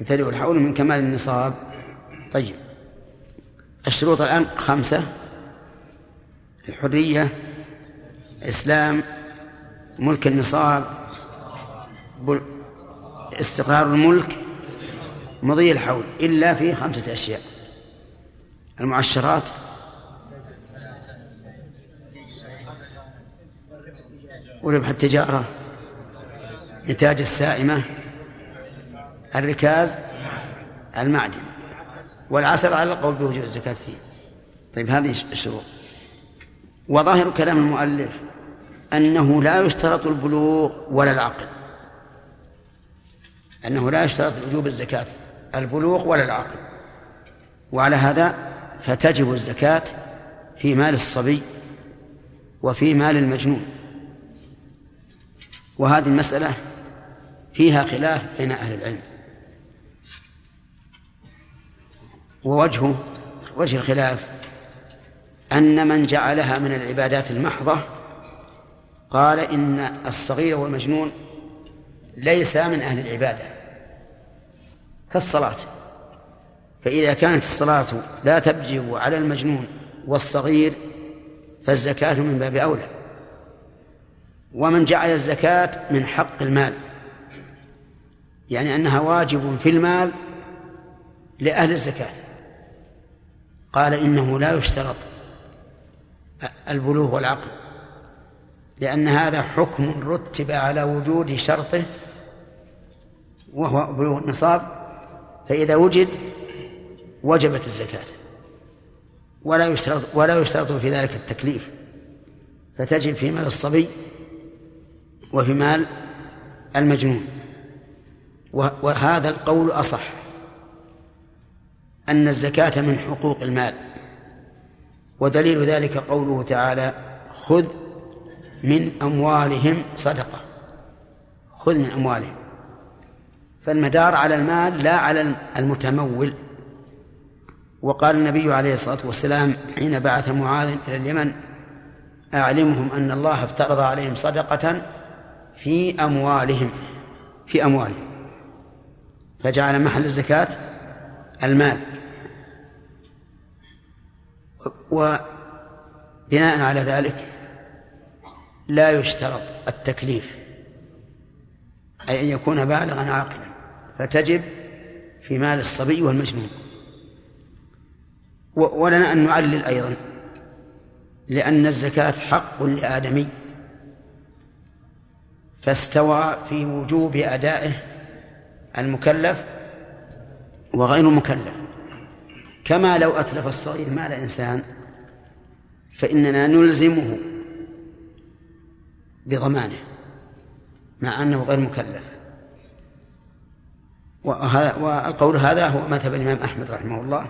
يبتدئ الحول من كمال النصاب. طيب، الشروط الآن 5: الحرية، إسلام، ملك النصاب، استقرار الملك، مضي الحول، إلا في 5 أشياء: المعشرات، وربح التجارة، نتاج السائمة، الركاز، المعدن، والعسل على القول بوجوب الزكاة فيه. طيب، هذه الشروط. وظاهر كلام المؤلف أنه لا يشترط البلوغ ولا العقل، أنه لا يشترط وجوب الزكاة البلوغ ولا العقل، وعلى هذا فتجب الزكاة في مال الصبي وفي مال المجنون. وهذه المسألة فيها خلاف بين أهل العلم، ووجه الخلاف أن من جعلها من العبادات المحضة قال إن الصغير والمجنون ليس من أهل العبادة كالصلاة، فإذا كانت الصلاة لا تبجب على المجنون والصغير فالزكاة من باب أولى. ومن جعل الزكاة من حق المال، يعني أنها واجب في المال لأهل الزكاة، قال إنه لا يشترط البلوغ والعقل، لأن هذا حكم رتب على وجود شرطه وهو بلوغ النصاب، فإذا وجد وجبت الزكاة، ولا يشترط في ذلك التكليف، فتجب في مال الصبي وفي مال المجنون. وهذا القول أصح، أن الزكاة من حقوق المال، ودليل ذلك قوله تعالى: خذ من أموالهم صدقة، خذ من أموالهم، فالمدار على المال لا على المتمول. وقال النبي عليه الصلاة والسلام حين بعث معاذ إلى اليمن: أعلمهم أن الله افترض عليهم صدقة في أموالهم، فجعل محل الزكاة المال. وبناء على ذلك لا يشترط التكليف، أي أن يكون بالغا عاقلا، فتجب في مال الصبي والمجنون. ولنا أن نعلل أيضا، لأن الزكاة حق لآدمي، فاستوى في وجوب أدائه المكلف وغير المكلف، كما لو أتلف الصغير مال إنسان فإننا نلزمه بضمانه مع أنه غير مكلف. والقول هذا هو مذهب الإمام أحمد رحمه الله،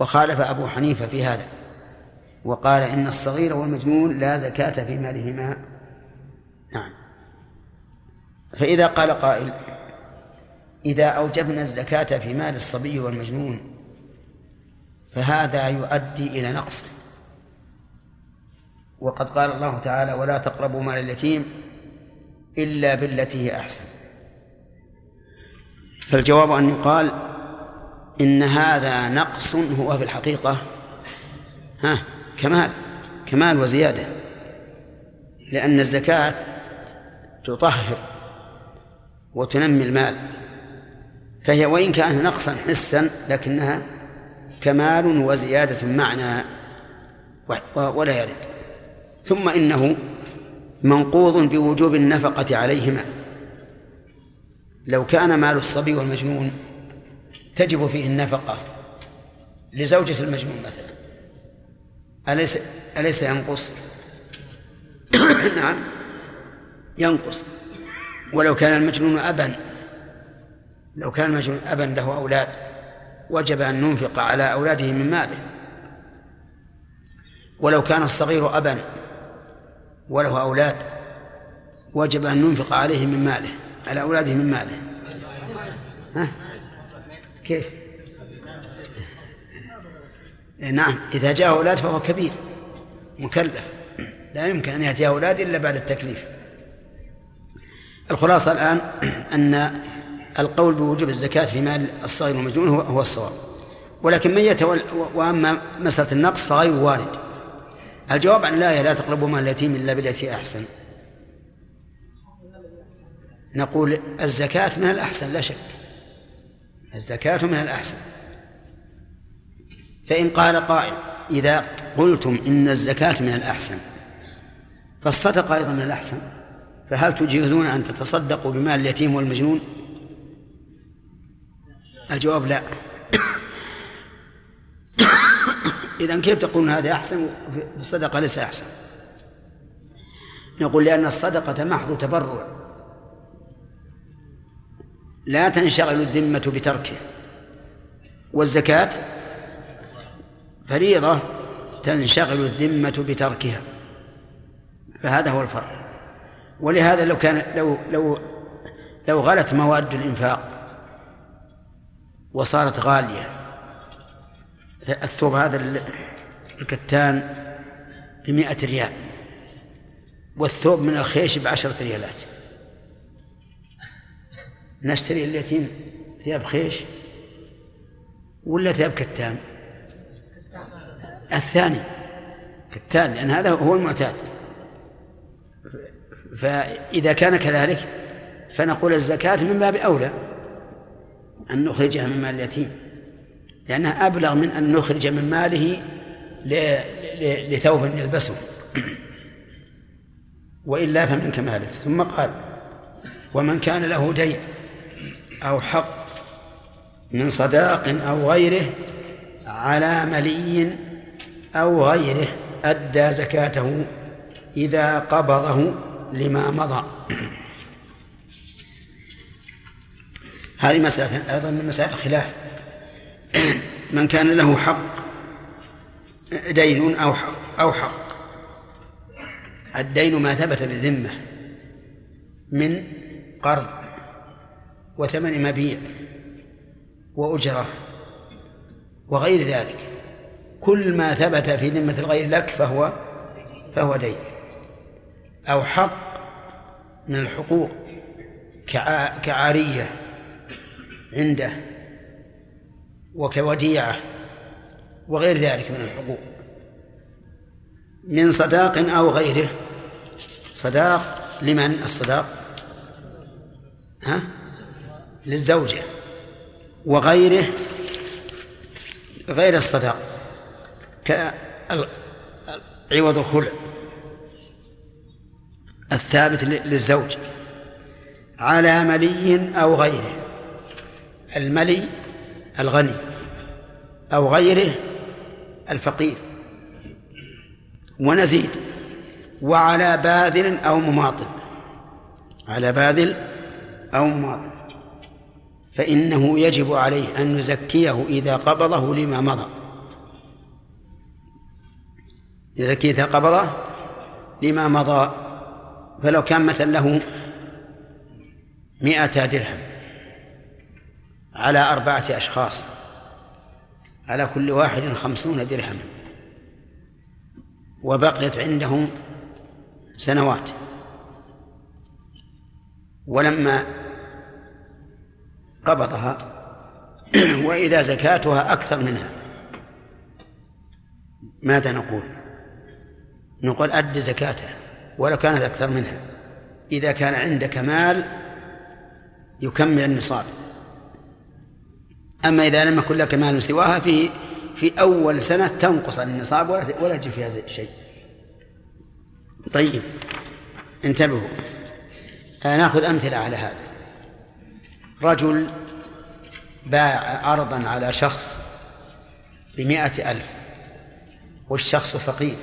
وخالف أبو حنيفة في هذا، وقال إن الصغير والمجنون لا زكاة في مالهما. نعم. فإذا قال قائل: إذا أوجبنا الزكاة في مال الصبي والمجنون فهذا يؤدي إلى نقص، وقد قال الله تعالى: ولا تقربوا مال اليتيم إلا بالتي هي أحسن. فالجواب أن يقال إن هذا نقص هو في الحقيقة كمال وزيادة، لأن الزكاة تطهر وتنمي المال، فهي وإن كانت نقصا حسا لكنها كمال وزيادة معنى. ولا يرد. ثم إنه منقوض بوجوب النفقة عليهما. لو كان مال الصبي والمجنون تجب فيه النفقة لزوجة المجنون مثلا أليس ينقص؟ نعم ينقص. ولو كان المجنون أبا، لو كان المجنون أبا له أولاد وجب أن ننفق على أولاده من ماله. ولو كان الصغير أبا وله أولاد وجب أن ننفق عليه من ماله، على أولاده من ماله. ها؟ كيف؟ نعم، إذا جاء أولاد فهو كبير مكلف، لا يمكن أن يأتي أولاد إلا بعد التكليف. الخلاصة الآن أن القول بوجوب الزكاة في مال الصغير والمجنون هو الصواب، ولكن من يتولى. وأما مسألة النقص فغير وارد. الجواب عن الآية لا تقربوا مال اليتيم إلا بالتي أحسن، نقول الزكاة من الأحسن لا شك، الزكاة من الأحسن. فإن قال قائل إذا قلتم إن الزكاة من الأحسن فالصدقة أيضا من الأحسن، فهل تجيزون أن تتصدقوا بمال اليتيم والمجنون؟ الجواب لا. إذن كيف تقولون هذا أحسن والصدقة ليس أحسن؟ نقول لأن الصدقة محض تبرع لا تنشغل الذمة بتركه، والزكاة فريضة تنشغل الذمة بتركها، فهذا هو الفرق. ولهذا لو كان لو غلت مواد الإنفاق وصارت غالية، الثوب هذا الكتان ب100 ريال والثوب من الخيش ب10 ريالات، نشتري اليتيم ثياب خيش ولا ثياب كتان؟ الثاني كتان، لأن هذا هو المعتاد. فإذا كان كذلك فنقول الزكاة من باب أولى أن نخرجها من مال اليتيم، لأنها أبلغ من أن نخرج من ماله لثوب يلبسه، وإلا فمن كماله. ثم قال ومن كان له دين أو حق من صداق أو غيره على ملي أو غيره أدى زكاته إذا قبضه لما مضى. هذه مسألة أيضا من مسائل الخلاف. من كان له حق، دين أو حق. الدين ما ثبت بالذمة من قرض وثمن مبيع وأجرة وغير ذلك، كل ما ثبت في ذمة الغير لك فهو دين. أو حق من الحقوق كعارية عنده وكوديعة وغير ذلك من الحقوق. من صداق أو غيره، صداق لمن؟ الصداق للزوجة، وغيره غير الصداق كعوض الخلع الثابت للزوج. على ملي أو غيره، الملي الغني أو غيره الفقير، ونزيد. وعلى باذل أو مماطل، على باذل أو مماطل فإنه يجب عليه أن يزكيه إذا قبضه لما مضى، يزكيه إذا قبضه لما مضى. فلو كان مثلا له 100 درهم على 4 أشخاص، على كل واحد 50 درهما، وبقيت عندهم سنوات، ولما قبضها وإذا زكاتها أكثر منها، ماذا نقول؟ نقول أد زكاتها ولو كانت أكثر منها، إذا كان عندك مال يكمل النصاب. أما إذا لم يكن لك مال سواها في أول سنة تنقص عن النصاب ولا يجب فيها شيء. طيب انتبهوا، نأخذ أمثلة على هذا. رجل باع أرضا على شخص ب100,000 والشخص فقير،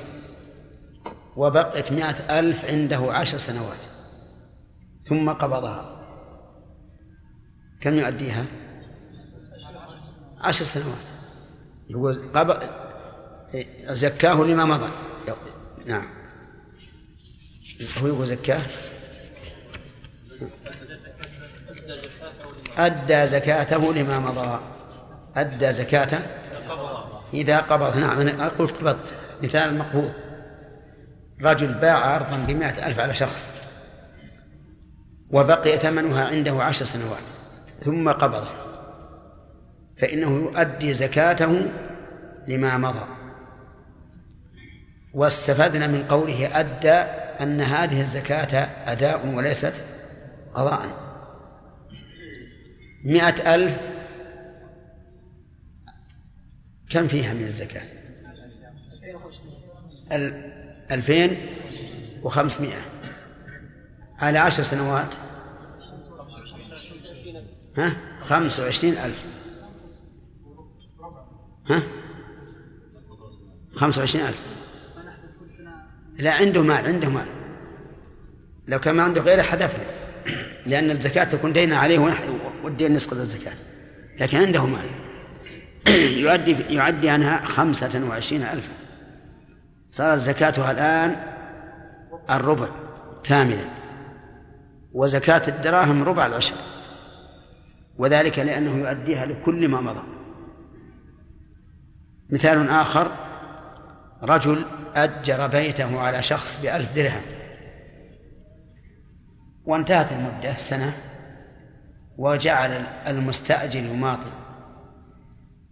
وبقت 100,000 عنده 10 سنوات ثم قبضها، كم يؤديها؟ 10 سنوات. يقول زكاه لما مضى. نعم، هو يقول زكاه، أدى زكاته لما مضى، أدى زكاته إذا قبض. نعم، أنا قلت قبضت مثال مقبول. رجل باع أرضا ب100,000 على شخص وبقي ثمنها عنده 10 سنوات ثم قبضه، فإنه يؤدي زكاته لما مضى. واستفدنا من قوله أدى أن هذه الزكاة أداء وليست قضاء. 100,000 كم فيها من الزكاة؟ 2500 على 10 سنوات، 25,000. 25,000. لا، عنده مال. لو كان ما عنده غيره حذفنا، لأن الزكاة تكون دين عليه والدين نسقط الزكاة، لكن عنده مال يعدي عنها 25,000. صارت زكاتها الآن الربع كاملا، وزكاة الدراهم ربع العشر، وذلك لأنه يؤديها لكل ما مضى. مثال آخر، رجل أجر بيته على شخص ب1000 درهم وانتهت المدة سنة، وجعل المستأجر يماطل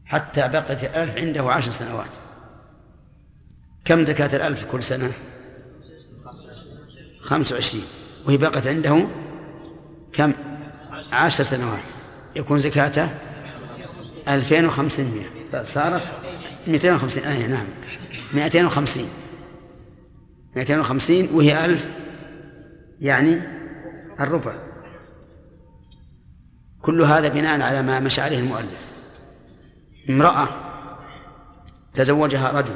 حتى بقت 1000 عنده 10 سنوات. كم زكاة 1000 كل سنة؟ 25، وهي بقت عنده كم؟ 10 سنوات، يكون زكاته 2500، فصارت 250. نعم، 250 وهي 1000، يعني الربع. كل هذا بناء على ما مشى عليه المؤلف. امرأة تزوجها رجل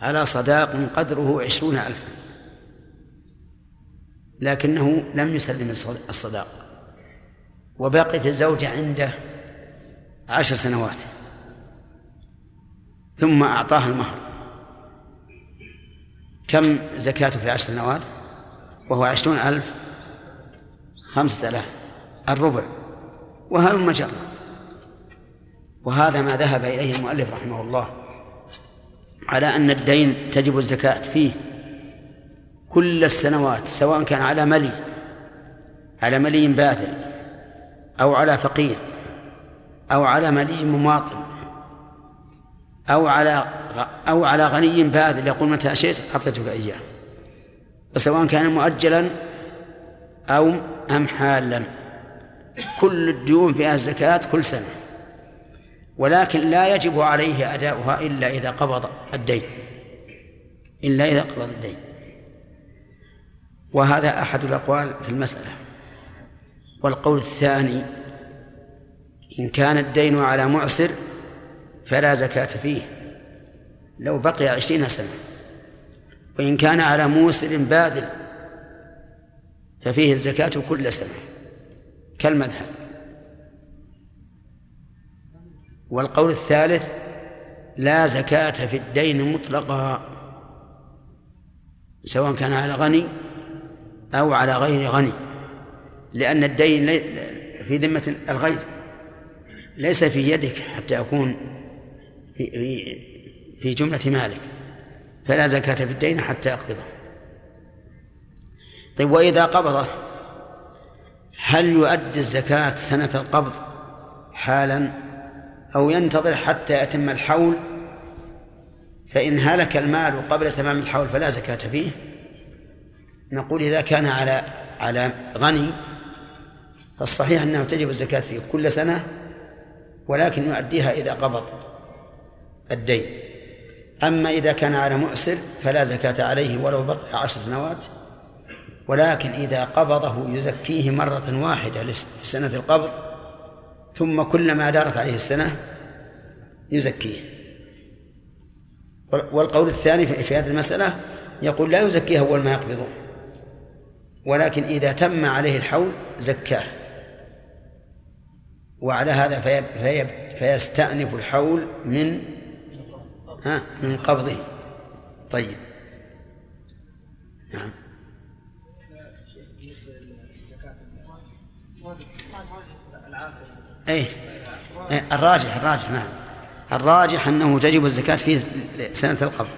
على صداق قدره 20,000، لكنه لم يسلم الصداق، وبقت الزوجة عنده 10 سنوات ثم أعطاها المهر. كم زكاته في 10 سنوات وهو 20,000؟ 5,000، الربع. وهل المجرة. وهذا ما ذهب إليه المؤلف رحمه الله على أن الدين تجب الزكاة فيه كل السنوات، سواء كان على ملي باذل، أو على فقير، أو على ملي مماطل، أو على غني باذل يقول متى شئت أعطيتك إياه، وسواء كان مؤجلا أو حالا. كل الديون فيها الزكاة كل سنة، ولكن لا يجب عليه أداؤها إلا إذا قبض الدين. وهذا أحد الأقوال في المسألة. والقول الثاني، إن كان الدين على معسر فلا زكاة فيه لو بقي 20 سنة، وإن كان على موسر باذل ففيه الزكاة كل سنة كالمذهب. والقول الثالث، لا زكاة في الدين مطلقا، سواء كان على غني أو على غير غني، لأن الدين في ذمة الغير، ليس في يدك حتى يكون في جملة مالك، فلا زكاة في الدين حتى يقبضه. طيب، وإذا قبضه هل يؤدي الزكاة سنة القبض حالا، أو ينتظر حتى يتم الحول؟ فإن هلك المال قبل تمام الحول فلا زكاة فيه. نقول إذا كان على غني فالصحيح أنه تجب الزكاة فيه كل سنة، ولكن يؤديها إذا قبض، الدين. أما إذا كان على مؤسر فلا زكاة عليه ولو بقي 10 سنوات، ولكن إذا قبضه يزكيه مرة واحدة لسنة القبض، ثم كلما دارت عليه السنة يزكيه. والقول الثاني في هذه المسألة يقول لا يزكيه أول ما يقبضه، ولكن إذا تم عليه الحول زكاه. وعلى هذا فيستأنف الحول من قبضه. طيب، نعم. الراجح نعم، الراجح أنه تجب الزكاة في سنة القبض،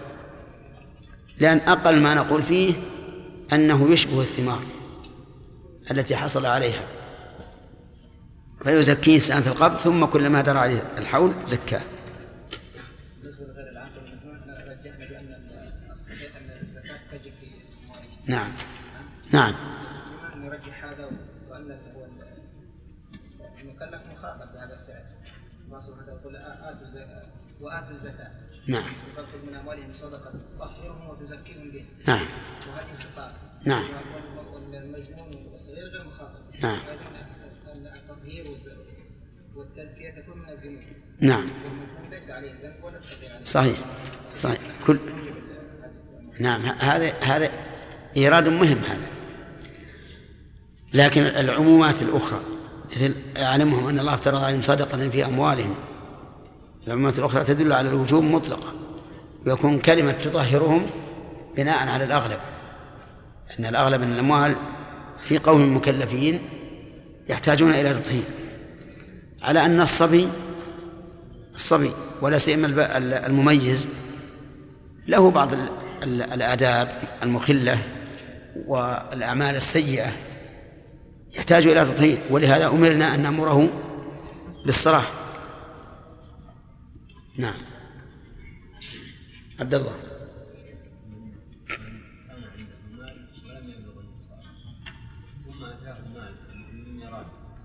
لأن أقل ما نقول فيه أنه يشبه الثمار التي حصل عليها، فيزكيه سنة القبض ثم كلما درى عليه الحول زكاه. بالنسبة لغير العاقل رجحنا بأن الصحيح أن الزكاة تجب في الثمار. نعم. نرجح هذا، وأن المكلف مخاطب بهذا الفعل. الله سبحانه يقول وآتوا الزكاة. نعم. وتأخذ من أموالهم صدقة تطهرهم وتزكيهم بها. نعم. وهذه خطاب. نعم. والمجنون والصغير غير مخاطب. نعم. التطهير والتزكية تكون من الذنوب. نعم. ليس عليه ذنب ولا صغير. صحيح. كل. نعم، هذا إيراد مهم هذا. لكن العمومات الأخرى مثل أعلمهم أن الله افترض عليهم صدقة في أموالهم، العمومات الأخرى تدل على الوجوب مطلقة، ويكون كلمة تطهرهم بناء على الأغلب، أن الأغلب أن الأموال في قوم مكلفين يحتاجون إلى تطهير، على أن الصبي ولا سيما المميز له بعض الآداب المخلة والأعمال السيئة يحتاج إلى تطهير، ولهذا أمرنا أن نأمره بالصلاة. نعم، عبد الله.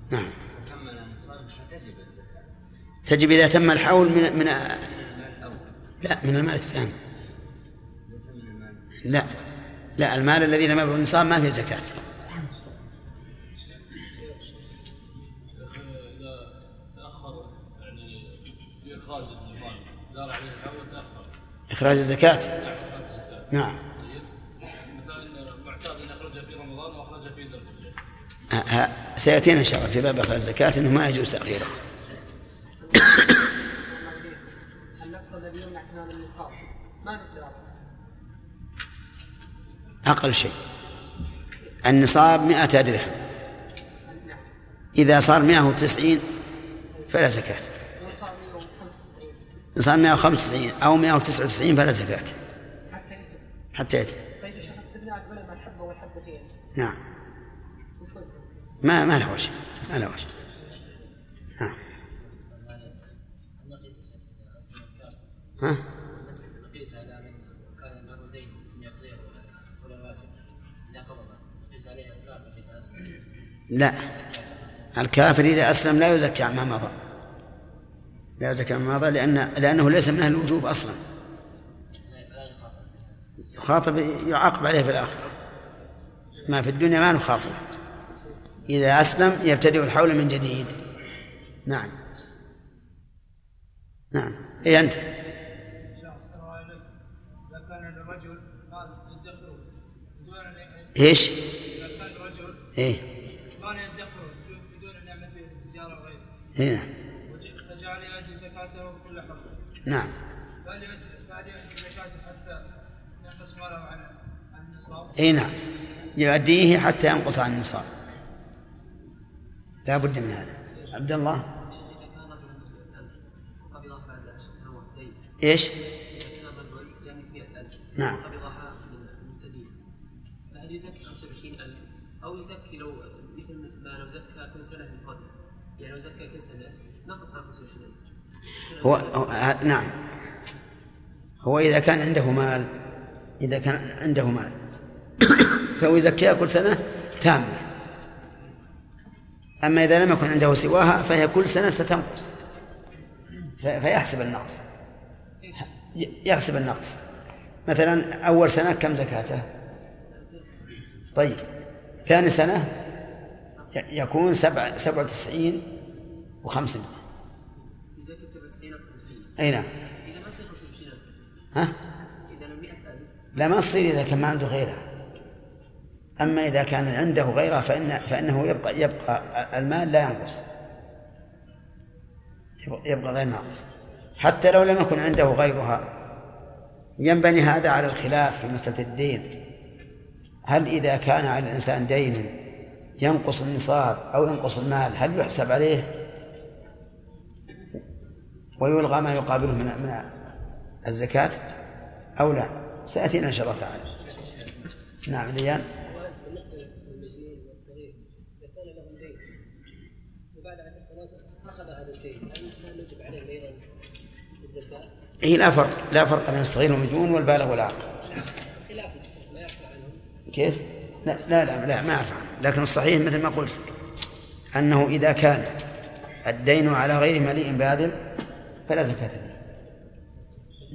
نعم. تجب إذا تم الحول من لا من المال الثاني. لا المال الذي لم يبلغ النصاب ما فيه زكاة. إخراج الزكاة. نعم. مثلا معتاد أخرجها في رمضان وأخرجها في ذي الحجة. سيأتينا إن شاء الله في باب إخراج الزكاة إنه ما يجوز تأخيرها. أقل شيء النصاب 100 درهم، إذا صار 190 فلا زكاة، صار 195 أو 199 فلا زكاة حتى يتم. نعم، ما له وجه. نعم. ها؟ لا، الكافر إذا أسلم لا يزكى عما مضى، لا يزكى عما مضى، لأنه ليس من أهل الوجوب أصلا، يخاطب يعاقب عليه في الآخرة، ما في الدنيا ما نخاطب. إذا أسلم يبتدئ الحول من جديد. نعم. إيه أنت؟ إيش؟ إيه؟ كان يدخر بدون أن يعمل في تجارة غير. إيه. فجعل يؤدي زكاته بكل حق. نعم. فليؤدي زكاته حتى ينقص ماله عن النصاب. إيه نعم. يؤديه حتى ينقص عن النصاب. لا بد من هذا. عبد الله. إيش؟ نعم. يزكي 25,000 أو يزكي لو مثل ما لو زكى كل سنة من قبل، يعني لو زكى كل سنة نقص 25,000. نعم، هو إذا كان عنده مال فهو يزكيها كل سنة تامة. أما إذا لم يكن عنده سواها فهي كل سنة ستنقص، فيحسب النقص. يحسب النقص. مثلا أول سنة كم زكاته؟ طيب ثاني سنة يكون 97.5. يزكي 97.5. أي نعم. إذا ما صار 50. ها؟ إذا لم يأتي. لا ما يصير إذا كان ما عنده غيره. أما إذا كان عنده غيره فإنه يبقى المال لا ينقص. يبقى غير ناقص. حتى لو لم يكن عنده غيرها ينبني هذا على الخلاف في مسألة الدين. هل إذا كان على الإنسان دين ينقص النصاب أو ينقص المال هل يحسب عليه ويلغى ما يقابله من الزكاة أو لا؟ سأتينا إن شاء الله تعالى. نعم ليان. بالنسبة للمجنون والصغير إذا كان لهم دين وبعد 10 سنوات أخذ هذا الدين هل يجب عليه أيضا الزكاة؟ إيه لا فرق بين الصغير والمجنون والبالغ والعاقل. خلاف ما يعرف عنهم. كيف؟ لا ما أعرف عنه، لكن الصحيح مثل ما قلت أنه إذا كان الدين على غير مليء باذل فلا زكاة فيه.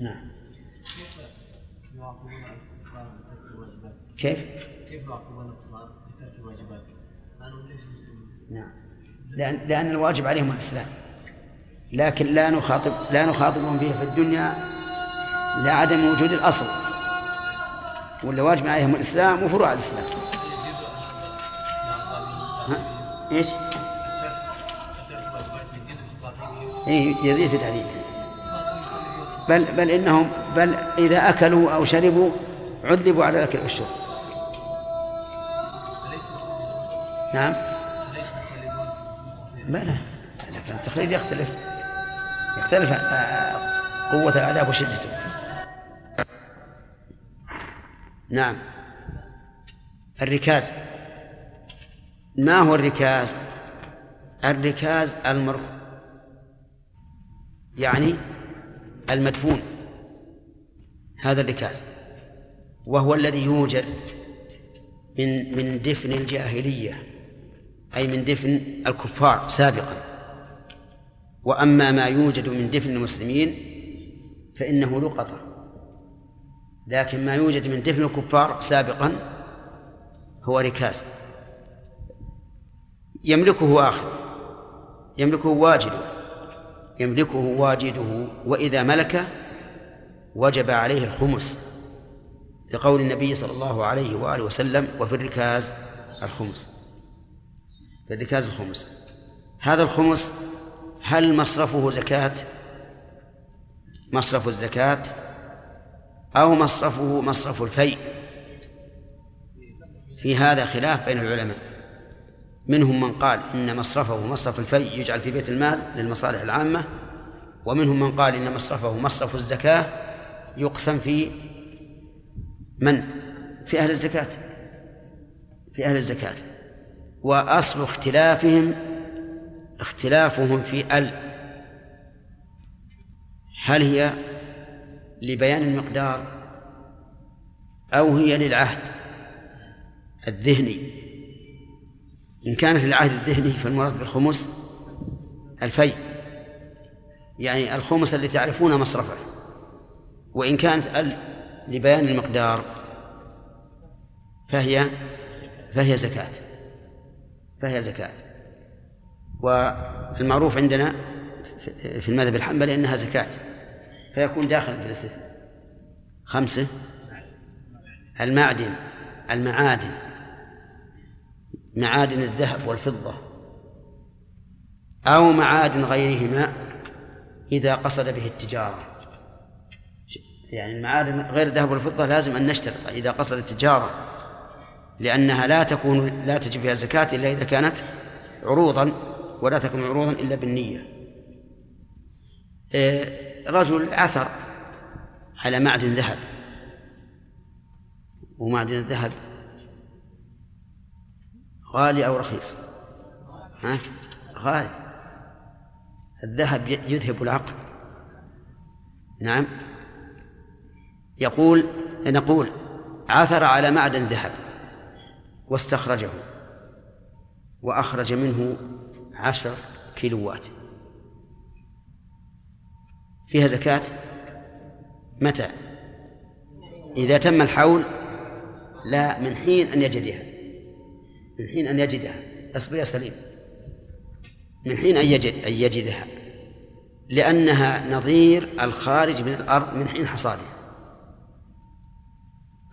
نعم. كيف يعاقبون الكفار بترك الواجبات؟ قالوا ليش مسلمون؟ نعم، لأن الواجب عليهم الإسلام، لكن لا نخاطبهم به في الدنيا لعدم وجود الأصل، ولا واجب عليهم الإسلام وفروع الإسلام. إيش؟ يزيد في تعذيبهم، بل إذا أكلوا أو شربوا عذبوا على الأكل والشرب. نعم. بلى، لكن التخليد يختلف قوة العذاب وشدته. نعم. الركاز. ما هو الركاز؟ الركاز المرفوع، يعني المدفون، هذا الركاز، وهو الذي يوجد من دفن الجاهلية، أي من دفن الكفار سابقا. وأما ما يوجد من دفن المسلمين فإنه لقطة، لكن ما يوجد من دفن الكفار سابقا هو ركاز يملكه آخر، يملكه واجده، وإذا ملك وجب عليه الخمس، لقول النبي صلى الله عليه وآله وسلم: وفي الركاز الخمس. فالركاز الخمس، هذا الخمس هل مصرفه زكاة، مصرف الزكاة، أو مصرفه مصرف الفيء؟ في هذا خلاف بين العلماء، منهم من قال إن مصرفه مصرف الفيء يجعل في بيت المال للمصالح العامة، ومنهم من قال إن مصرفه مصرف الزكاة يقسم في أهل الزكاة، وأصل اختلافهم في هل هي لبيان المقدار أو هي للعهد الذهني؟ إن كانت للعهد الذهني فالمراد بالخمس الفيء، يعني الخمس الذي تعرفون مصرفه، وإن كانت لبيان المقدار فهي زكاة. والمعروف عندنا في المذهب الحنبلي أنها زكاة، فيكون داخل في الاستثناء 5 المعادن، معادن الذهب والفضة أو معادن غيرهما إذا قصد به التجارة. يعني المعادن غير الذهب والفضة لازم أن نشترط إذا قصد التجارة، لأنها لا تجب فيها زكاة إلا إذا كانت عروضا، ولا تكون عروضا إلا بالنية. رجل عثر على معدن ذهب، ومعدن الذهب غالي أو رخيص؟ غالي. الذهب يذهب العقل. نعم. نقول عثر على معدن ذهب واستخرجه وأخرج منه 10 كيلوات، فيها زكاة؟ متى؟ إذا تم الحول، لا من حين أن يجدها، من حين أن يجدها. أصبر يا سليم، من حين أن يجدها، لأنها نظير الخارج من الأرض من حين حصادها.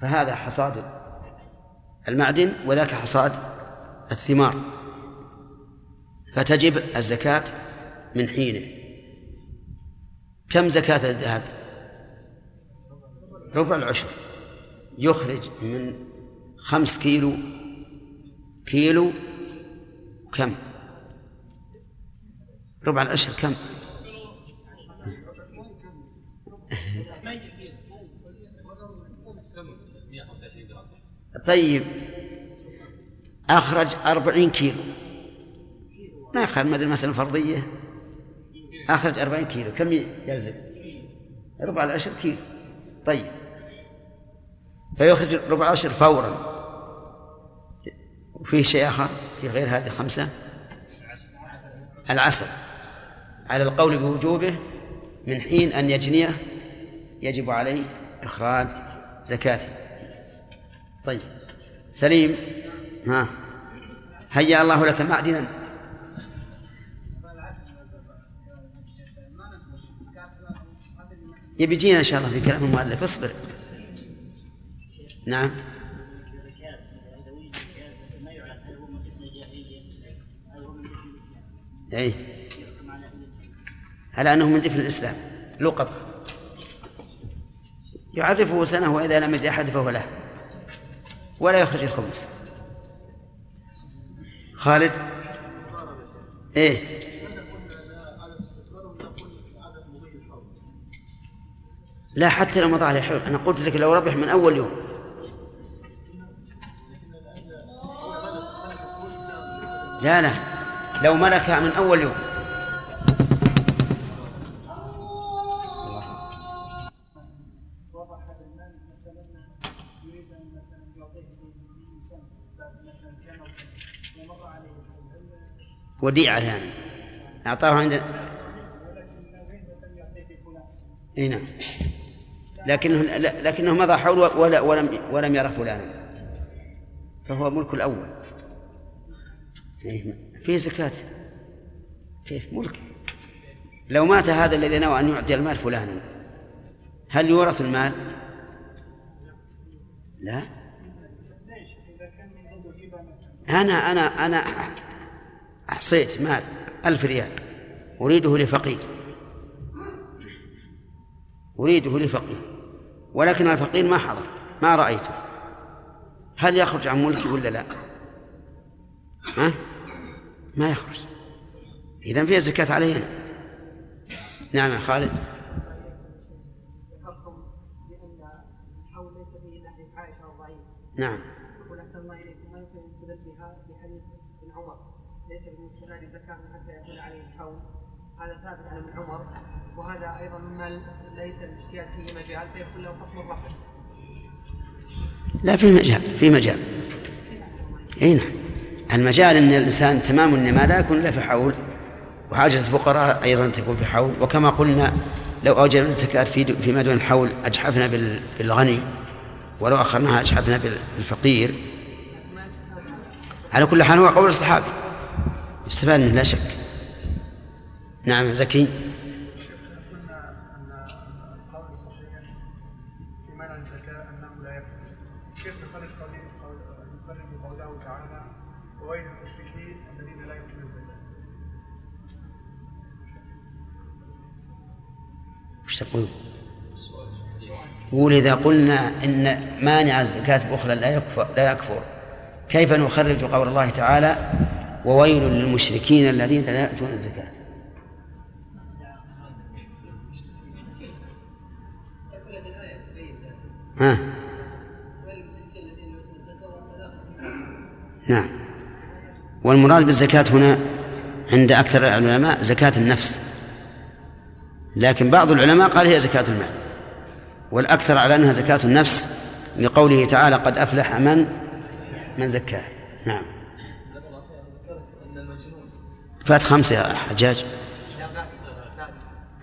فهذا حصاد المعدن وذاك حصاد الثمار، فتجب الزكاة من حينه. كم زكاة الذهب؟ ربع العشر، يخرج من 5 كيلو كيلو كم؟ ربع العشر كم؟ طيب أخرج 40 كيلو، ما يخرج مثل المسألة الفرضية، أخرج 40 كيلو، كم يلزم؟ ربع العشر كيلو. طيب فيخرج ربع العشر فورا. وفيه شيء آخر في غير هذه 5؟ العسل على القول بوجوبه من حين أن يجنيه يجب عليه إخراج زكاته. طيب سليم، ها هيا الله لك معدنا. يبيجينا إن شاء الله في كلام المؤلف، اصبر. نعم، أي على أنه من دفن الإسلام لقطة يعرفه سنة، وإذا لم يجد أحد فهو له ولا يخرج الخمس. خالد إيه؟ لا، حتى لو مضى عليه حول. أنا قلت لك لو ربح من أول يوم. لا لا، لو ملكها من أول يوم. وديعة يعني أعطاها عند، إيه نعم، لكنه مضى حول ولم يرى فلانا، فهو ملك الأول. فيه زكاة، كيف ملك؟ لو مات هذا الذي نوى أن يعطي المال فلانا، هل يورث المال؟ لا. أنا أحصيت مال 1000 ريال، أريده لفقير، ولكن الفقير ما حضر، ما رأيته، هل يخرج عن ملكي ولا لا؟ ها؟ ما يخرج. إذن فيها زكاة علينا. نعم يا خالد. نعم. هذا ثابت عن ابن عمر، وهذا أيضا مما ليس الاجتهاد فيه مجال، فيكون له حكم الرفع. لا، في مجال. أي نعم، المجال أن الإنسان تمام إنما لا يكون إلا في حول، وحاجز الفقراء أيضا تكون في حول. وكما قلنا لو أوجبنا الزكاة فيما دون الحول أجحفنا بالغني، ولو أخرناها أجحفنا بالفقير. على كل حال هو قول الصحابي يستفاد منه لا شك. نعم زكي. شيخنا قلنا أن القول الصحيح في منع الزكاة أنه لا يكفي، كيف نخرج قوله تعالى وويل للمشركين الذين لا يؤتون الزكاة؟ وش تقول؟ قول إذا قلنا إن مانع الزكاة بخلا لا يكفر، كيف نخرج قول الله تعالى وويل للمشركين الذين لا يؤتون الزكاة؟ ها. نعم، والمراد بالزكاة هنا عند أكثر العلماء زكاة النفس، لكن بعض العلماء قال هي زكاة المال، والأكثر على أنها زكاة النفس لقوله تعالى قد أفلح من زكاها. نعم، فات 5 يا حجاج.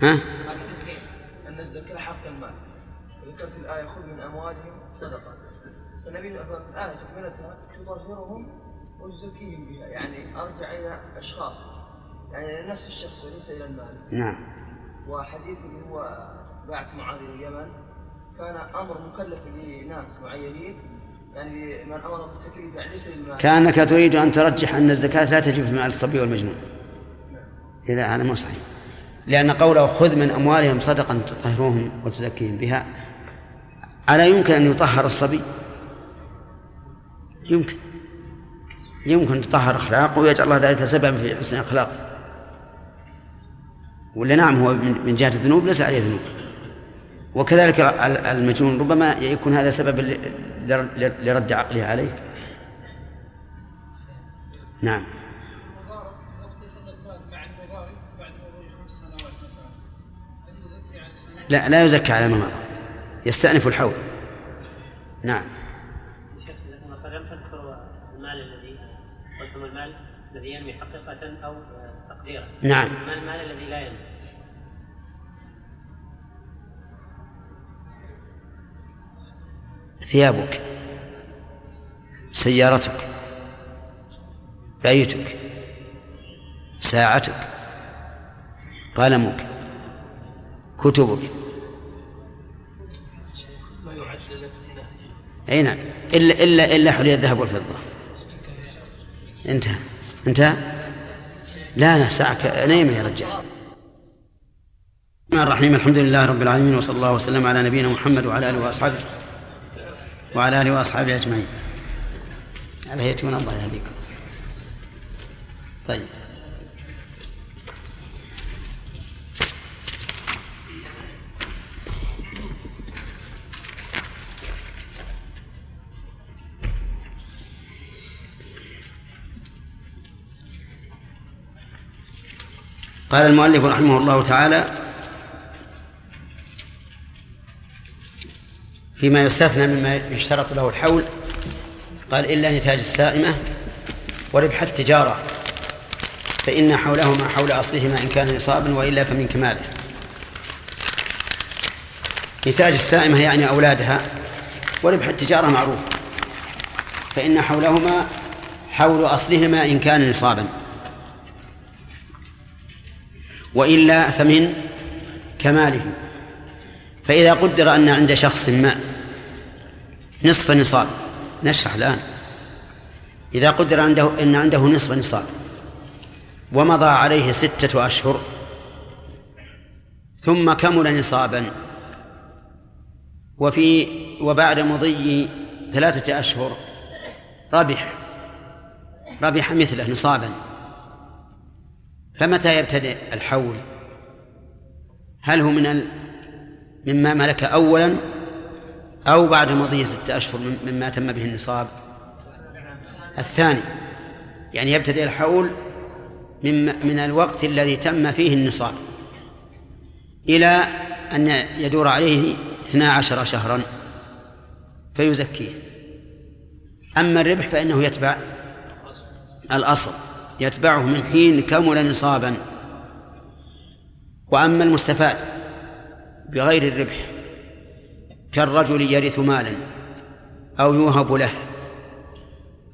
ها؟ ذكرت الآية خذ من أموالهم صدقة، فالنبي الآية تكملتها تطهرهم ويزكيهم بها، يعني أرجع إلى أشخاص، يعني نفس الشخص وليس إلى المال. نعم. وحديث اللي هو بعث معاذ اليمن كان أمر مكلف لناس معينين، يعني من أمر بالتكليف يعني ليس للمال. كأنك تريد أن ترجح أن الزكاة لا تجب مع الصبي والمجنون. نعم. لا هذا مو صحيح، لأن قوله خذ من أموالهم صدقا تطهرهم وتزكيهم بها، ألا يمكن أن يطهر الصبي؟ يمكن تطهر أخلاقه ويجعل الله ذلك سببا في حسن أخلاقه، ولا نعم هو من جهة الذنوب ليس عليه ذنوب، وكذلك المجنون ربما يكون هذا سببا لرد عقله عليه. نعم. لا يزكى على ما مضى، يستأنف الحول. نعم. شيخ مثلا تذكر المال الذي قلتم المال الذي ينمي حقيقة أو تقديرا. نعم. ما المال الذي لا ينمي؟ ثيابك، سيارتك، بيتك، ساعتك، قلمك، كتبك. أي نعم، إلا حلي الذهب والفضة. انتهى. لا ساعة نايمة يا رجال. بسم الله الرحمن الرحيم، الحمد لله رب العالمين، وصلى الله وسلم على نبينا محمد وعلى آله وأصحابه أجمعين. على هيئة من الله يهديكم. طيب. قال المؤلف رحمه الله تعالى فيما يستثنى مما يشترط له الحول، قال إلا نتاج السائمة وربح التجارة، فإن حولهما حول أصلهما إن كان نصابا وإلا فمن كماله. نتاج السائمة يعني أولادها، وربح التجارة معروف، فإن حولهما حول أصلهما إن كان نصابا وإلا فمن كماله. فإذا قدر أن عند شخص ما نصف نصاب، نشرح الآن، إذا قدر أن عنده نصف نصاب ومضى عليه 6 أشهر ثم كمل نصابا، وبعد مضي 3 أشهر ربح مثله نصابا، فمتى يبتدئ الحول؟ هل هو مما ملك أولا أو بعد مضي 6 أشهر مما تم به النصاب؟ الثاني، يعني يبتدئ الحول من الوقت الذي تم فيه النصاب إلى أن يدور عليه 12 شهرا فيزكيه. أما الربح فإنه يتبع الأصل، يتبعه من حين كمل نصابا. وأما المستفاد بغير الربح كالرجل يرث مالا أو يوهب له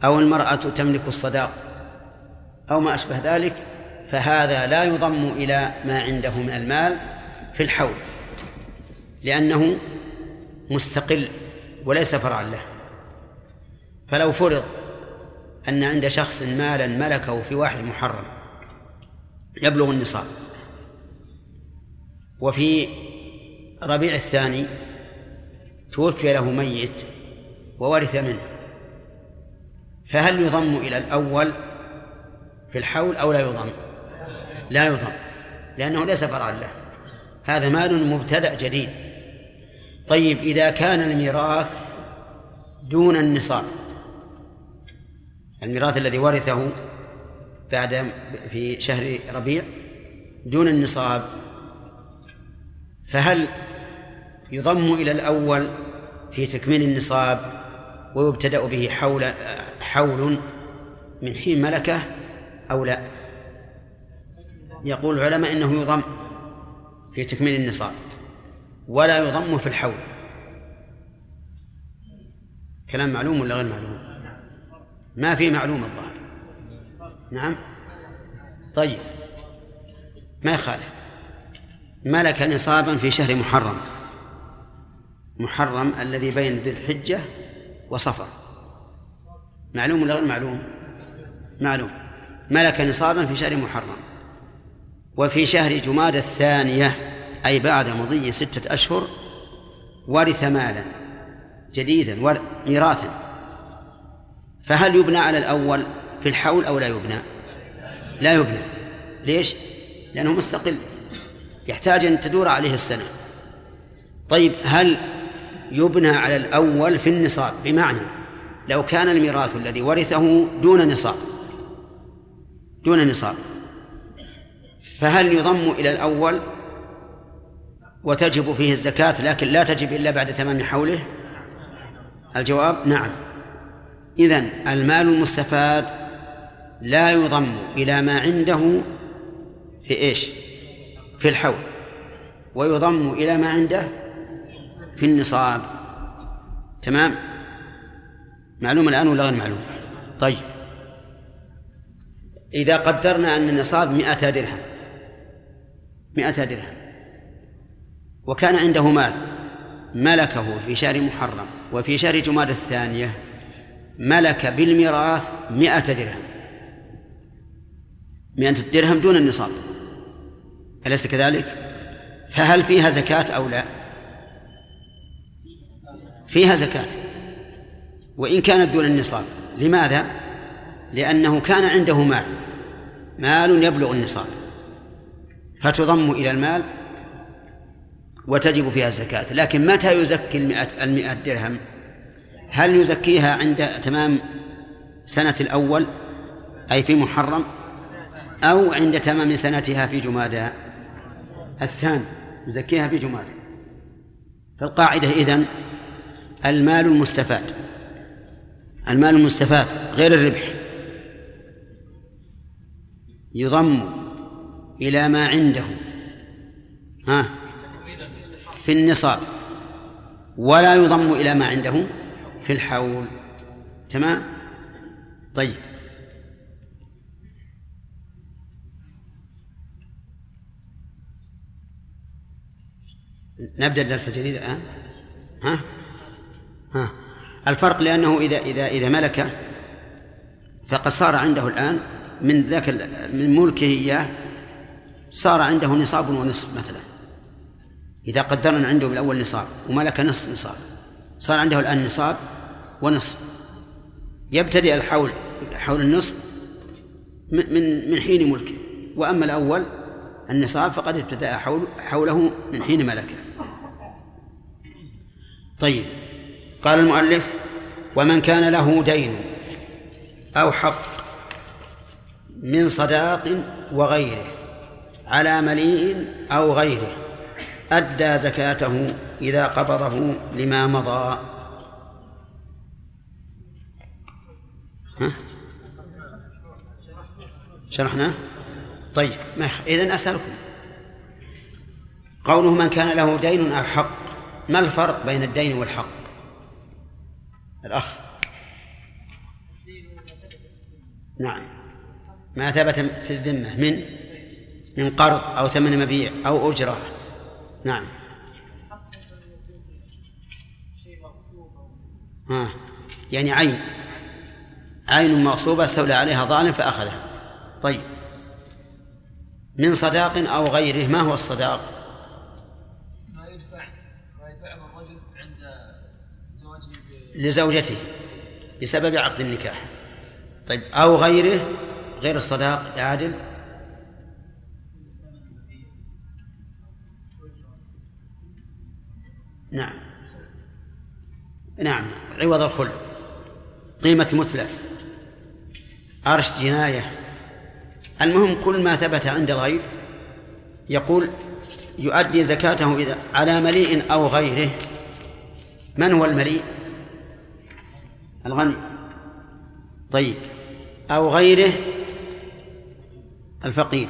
أو المرأة تملك الصداق أو ما أشبه ذلك، فهذا لا يضم إلى ما عنده من المال في الحول، لأنه مستقل وليس فرعا له. فلو فرض أن عند شخص مالا ملكه في 1 محرم يبلغ النصاب، وفي ربيع 2 توفي له ميت وورث منه، فهل يضم إلى الأول في الحول أو لا يضم؟ لا يضم، لأنه ليس فرعا له، هذا مال مبتدأ جديد. طيب، إذا كان الميراث دون النصاب، الميراث الذي ورثه في شهر ربيع دون النصاب، فهل يضم إلى الأول في تكميل النصاب ويبتدأ به حول من حين ملكه أو لا؟ يقول العلماء إنه يضم في تكميل النصاب ولا يضم في الحول، كلام معلوم ولا غير معلوم؟ ما في معلومة الظاهر. نعم طيب ما يخالف. ملك نصابا في شهر محرم، محرم الذي بين ذي الحجة وصفر، معلوم ولا غير معلوم؟ معلوم. ملك نصابا في شهر محرم، وفي شهر جمادى الثانية أي بعد مضي 6 أشهر ورث مالا جديدا ميراثا، فهل يبنى على الأول في الحول أو لا يبنى؟ لا يبنى. ليش؟ لأنه مستقل يحتاج أن تدور عليه السنة. طيب هل يبنى على الأول في النصاب؟ بمعنى لو كان الميراث الذي ورثه دون نصاب فهل يضم إلى الأول وتجب فيه الزكاة لكن لا تجب إلا بعد تمام حوله؟ الجواب نعم. إذن المال المستفاد لا يضم إلى ما عنده في إيش؟ في الحول، ويضم إلى ما عنده في النصاب. تمام؟ معلوم الآن ولا غير معلوم؟ طيب إذا قدرنا أن النصاب 100 درهم وكان عنده مال ملكه في شهر محرم وفي شهر جمادى الثانية ملك بالميراث 100 درهم، 100 درهم دون النصاب، أليس كذلك؟ فهل فيها زكاة أو لا؟ فيها زكاة وإن كانت دون النصاب. لماذا؟ لأنه كان عنده مال يبلغ النصاب، فتضم إلى المال وتجب فيها الزكاة. لكن متى يزكي 100 درهم؟ هل يزكيها عند تمام سنة الأول أي في محرم، أو عند تمام سنتها في جمادى الثاني؟ يزكيها في جمادى. فالقاعدة إذن المال المستفاد غير الربح يضم إلى ما عنده في النصاب، ولا يضم إلى ما عنده في الحول. تمام؟ طيب نبدأ الدرس الجديد الآن. الفرق لأنه إذا ملك فقد صار عنده الآن من ملكه إياه صار عنده نصاب ونصف مثلا، إذا قدرنا عنده بالأول نصاب وملك نصف نصاب، صار عنده الآن نصاب ونصف. يبتدئ الحول حول النصف من حين ملكه، وأما الأول النصاب فقد ابتدأ حوله من حين ملكه. طيب قال المؤلف ومن كان له دين أو حق من صداق وغيره على مليء أو غيره أدى زكاته إذا قبضه لما مضى. شرحناه؟ طيب إذن أسألكم قوله من كان له دين أو حق، ما الفرق بين الدين والحق؟ الأخ نعم، ما ثبت في الذمة من قرض أو ثمن مبيع أو أجرة. نعم يعني عين مغصوبة استولى عليها ظالم فأخذها. طيب من صداق أو غيره، ما هو الصداق؟ ما يدفعه الرجل عند زواجه لزوجته بسبب عقد النكاح. طيب أو غيره، غير الصداق عادل نعم عوض الخلع، قيمة متلف، عرش جناية، المهم كل ما ثبت عند الغير يقول يؤدي زكاته إذا على مليء أو غيره. من هو المليء؟ الغني. طيب أو غيره، الفقير.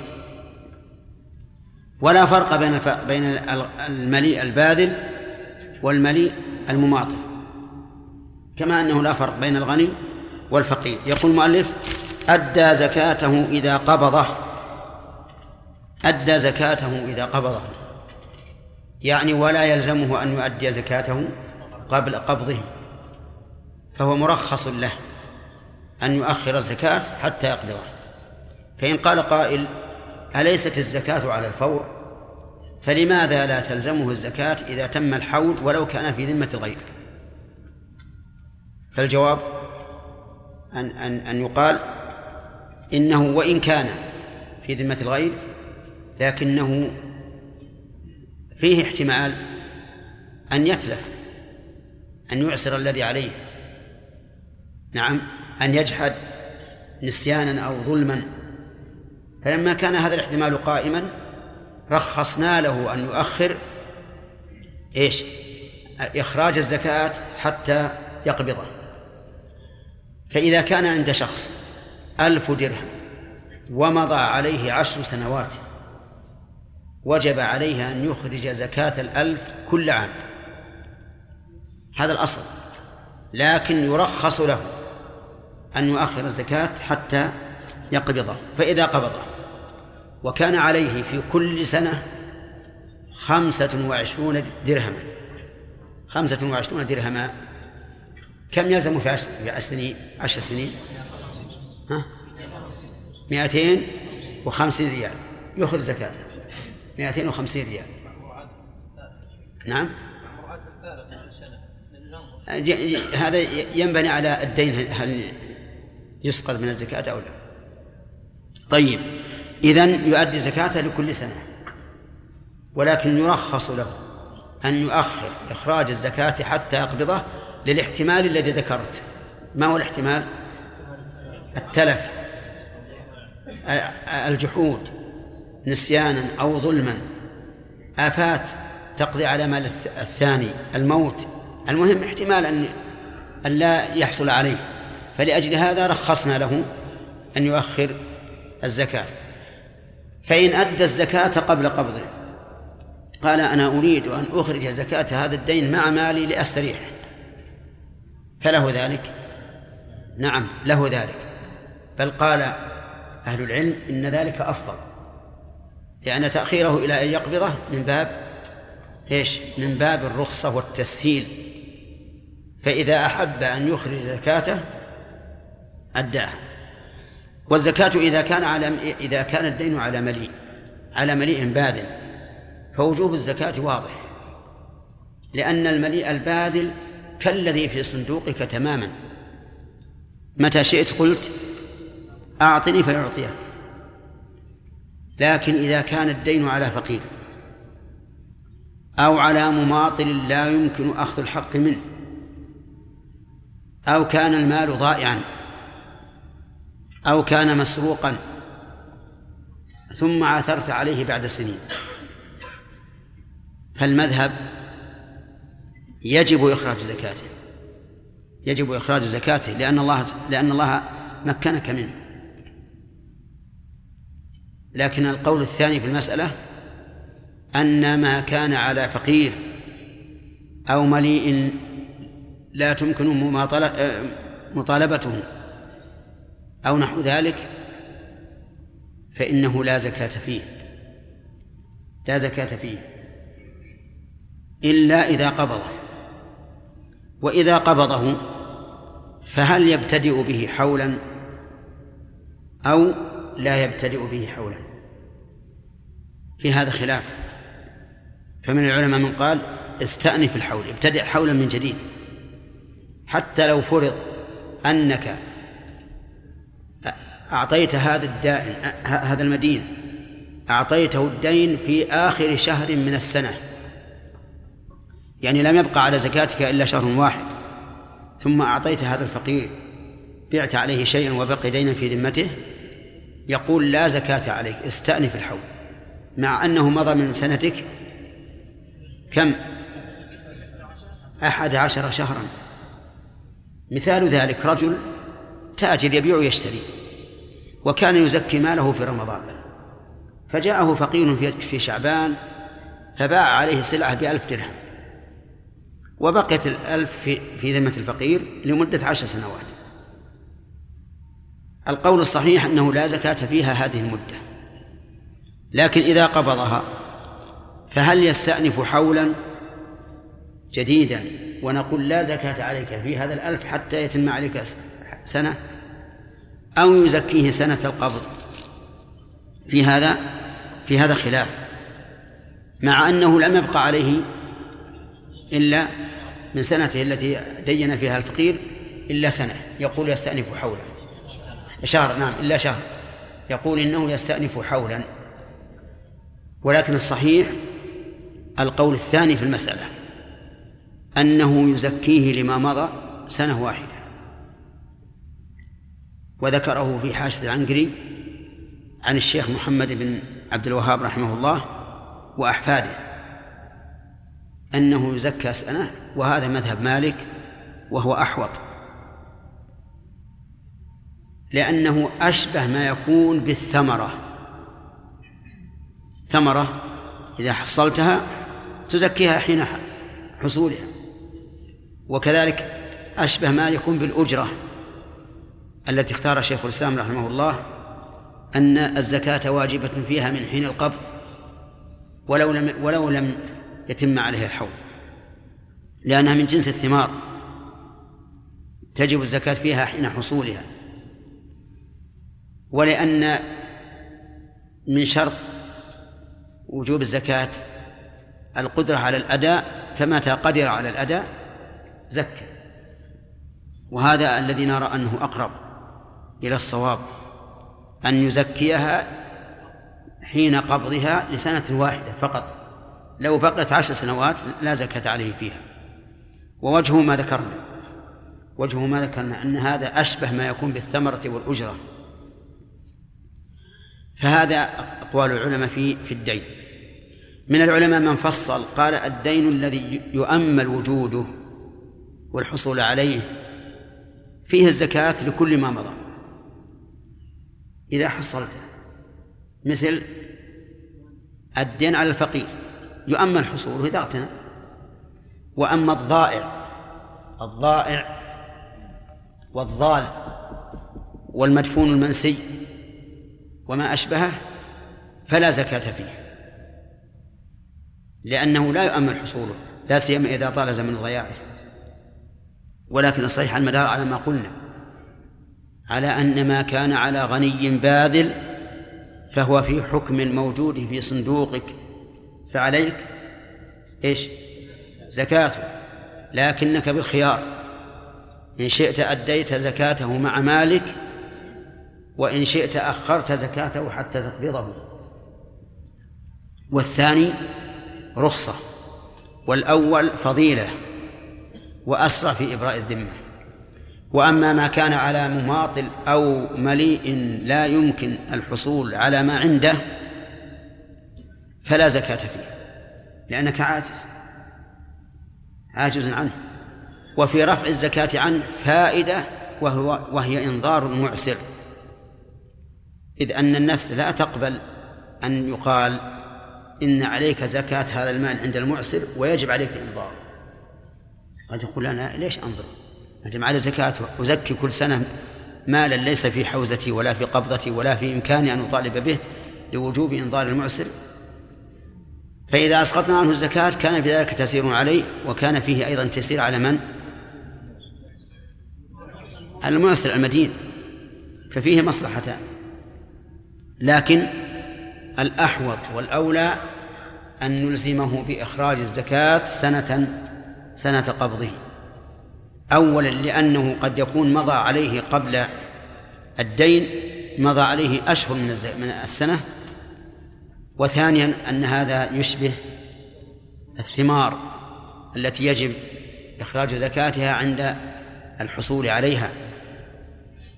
ولا فرق بين المليء الباذل والمليء المماطل كما أنه لا فرق بين الغني والفقير. يقول المؤلف: أدى زكاته إذا قبضه. أدى زكاته إذا قبضه يعني ولا يلزمه أن يؤدي زكاته قبل قبضه، فهو مرخص له أن يؤخر الزكاة حتى يقبضه. فإن قال قائل: أليست الزكاة على الفور؟ فلماذا لا تلزمه الزكاة إذا تم الحول ولو كان في ذمة الغير؟ فالجواب أن يقال إنه وإن كان في ذمة الغير لكنه فيه احتمال أن يتلف، أن يعسر الذي عليه، نعم، أن يجحد نسيانا أو ظلما. فلما كان هذا الاحتمال قائما رخصنا له أن يؤخر إخراج الزكاة حتى يقبضه. فإذا كان عند شخص 1000 درهم ومضى عليه 10 سنوات وجب عليه أن يخرج زكاة 1000 كل عام، هذا الأصل، لكن يرخص له أن يؤخر الزكاة حتى يقبضه. فإذا قبضه وكان عليه في كل سنة 25 درهما، 25 درهما كم يلزم في 10 سنين؟ 250 ريال يخرج زكاته، 250 ريال. نعم، هذا ينبني على الدين، هل يسقط من الزكاة أو لا. طيب، إذن يؤدي زكاته لكل سنة، ولكن يرخص له أن يؤخر إخراج الزكاة حتى يقبضه للاحتمال الذي ذكرت. ما هو الاحتمال؟ التلف، الجحود، نسيانا أو ظلما، آفات تقضي على مال الثاني، الموت، المهم احتمال أن لا يحصل عليه. فلأجل هذا رخصنا له أن يؤخر الزكاة. فإن أدى الزكاة قبل قبضه قال: أنا أريد أن أخرج زكاة هذا الدين مع مالي لأستريح، فله ذلك. نعم، له ذلك، بل قال أهل العلم إن ذلك أفضل، لأن تأخيره إلى أن يقبضه من باب من باب الرخصة والتسهيل. فإذا أحب أن يخرج زكاته أداها. والزكاة إذا كان الدين على مليء باذل، فوجوب الزكاة واضح، لأن المليء الباذل كالذي في صندوقك تماما، متى شئت قلت أعطني فيعطيه. لكن إذا كان الدين على فقير أو على مماطل لا يمكن أخذ الحق منه، أو كان المال ضائعا، أو كان مسروقا، ثم عثرت عليه بعد سنين، فالمذهب يجب إخراج زكاته، يجب إخراج زكاته، لأن الله مكنك منه. لكن القول الثاني في المسألة أن ما كان على فقير أو مليء لا تمكن مطالبته أو نحو ذلك فإنه لا زكاة فيه إلا إذا قبضه. وإذا قبضه فهل يبتدئ به حولا أو لا يبتدئ به حولا؟ في هذا خلاف، فمن العلماء من قال استأنف الحول، ابتدئ حولا من جديد، حتى لو فرض أنك أعطيت هذا المدين أعطيته الدين في آخر شهر من السنة، يعني لم يبقى على زكاتك إلا شهر واحد، ثم أعطيت هذا الفقير، بعت عليه شيئا وبقي دينا في ذمته، يقول لا زكاة عليك، استأنف الحول، مع أنه مضى من سنتك كم؟ 11 شهرا. مثال ذلك رجل تاجر يبيع ويشتري، وكان يزكي ماله في رمضان، فجاءه فقير في شعبان فباع عليه سلعة ب1000 درهم، وبقيت 1000 في ذمة الفقير لمدة 10 سنوات. القول الصحيح أنه لا زكاة فيها هذه المدة، لكن إذا قبضها فهل يستأنف حولا جديدا ونقول لا زكاة عليك في هذا 1000 حتى يتم عليك سنة، أو يزكيه سنة القبض؟ في هذا خلاف، مع أنه لم يبق عليه إلا من سنته التي دين فيها الفقير إلا سنة، يقول يستأنف حولا شهر، نعم إلا شهر، يقول إنه يستأنف حولا. ولكن الصحيح القول الثاني في المسألة، أنه يزكيه لما مضى 1 سنة، وذكره في حاشد العنقري عن الشيخ محمد بن عبد الوهاب رحمه الله وأحفاده أنه يزكى سنة، وهذا مذهب مالك وهو أحوط، لأنه أشبه ما يكون بالثمرة. ثمرة إذا حصلتها تزكيها حين حصولها، وكذلك أشبه ما يكون بالأجرة التي اختار شيخ الإسلام رحمه الله أن الزكاة واجبة فيها من حين القبض ولو لم يتم عليها الحول، لأنها من جنس الثمار تجب الزكاة فيها حين حصولها. ولأن من شرط وجوب الزكاة القدرة على الأداء، فمتى قدر على الأداء زكى، وهذا الذي نرى أنه أقرب إلى الصواب، أن يزكيها حين قبضها ل1 سنة فقط، لو بقت 10 سنوات لا زكاة عليه فيها. ووجه ما ذكرنا أن هذا أشبه ما يكون بالثمرة والأجرة. فهذا أقوال العلماء في الدين. من العلماء من فصل قال: الدين الذي يؤمل وجوده والحصول عليه فيه الزكاة لكل ما مضى إذا حصلته، مثل الدين على الفقير يؤمن حصوله إذا اغتنى. وأما الضائع والضال والمدفون المنسي وما أشبهه فلا زكاة فيه، لأنه لا يؤمن حصوله، لا سيما إذا طال زمن ضياعه. ولكن الصحيح المدار على ما قلنا، على أن ما كان على غني باذل فهو في حكم الموجود في صندوقك، فعليك إيش؟ زكاته، لكنك بالخيار، إن شئت أديت زكاته مع مالك، وإن شئت أخرت زكاته حتى تقبضه. والثاني رخصة، والأول فضيلة، وأسرع في إبراء الذمة. وأما ما كان على مماطل أو مليء لا يمكن الحصول على ما عنده فلا زكاة فيه، لأنك عاجز عنه. وفي رفع الزكاة عنه فائدة، وهي إنظار المعسر، إذ أن النفس لا تقبل أن يقال إن عليك زكاة هذا المال عند المعسر ويجب عليك الإنظار. قد يقول: أنا ليش أنظر؟ أجمع على زكاة وأزكي كل سنة مالا ليس في حوزتي ولا في قبضتي ولا في إمكاني أن أطالب به لوجوب إنظار المعسر. فإذا أسقطنا عنه الزكاة كان في ذلك تسير عليه، وكان فيه أيضا تسير على من؟ على المعسر المدين، ففيه مصلحتان. لكن الأحوط والأولى أن نلزمه بإخراج الزكاة سنة قبضه، أولا لأنه قد يكون مضى عليه قبل الدين مضى عليه أشهر من السنة، وثانيا أن هذا يشبه الثمار التي يجب إخراج زكاتها عند الحصول عليها.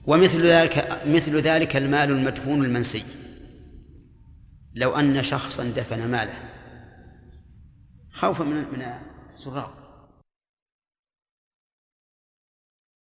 ومثل ذلك المال المدفون المنسي، لو أن شخصا دفن ماله خوفا من السراق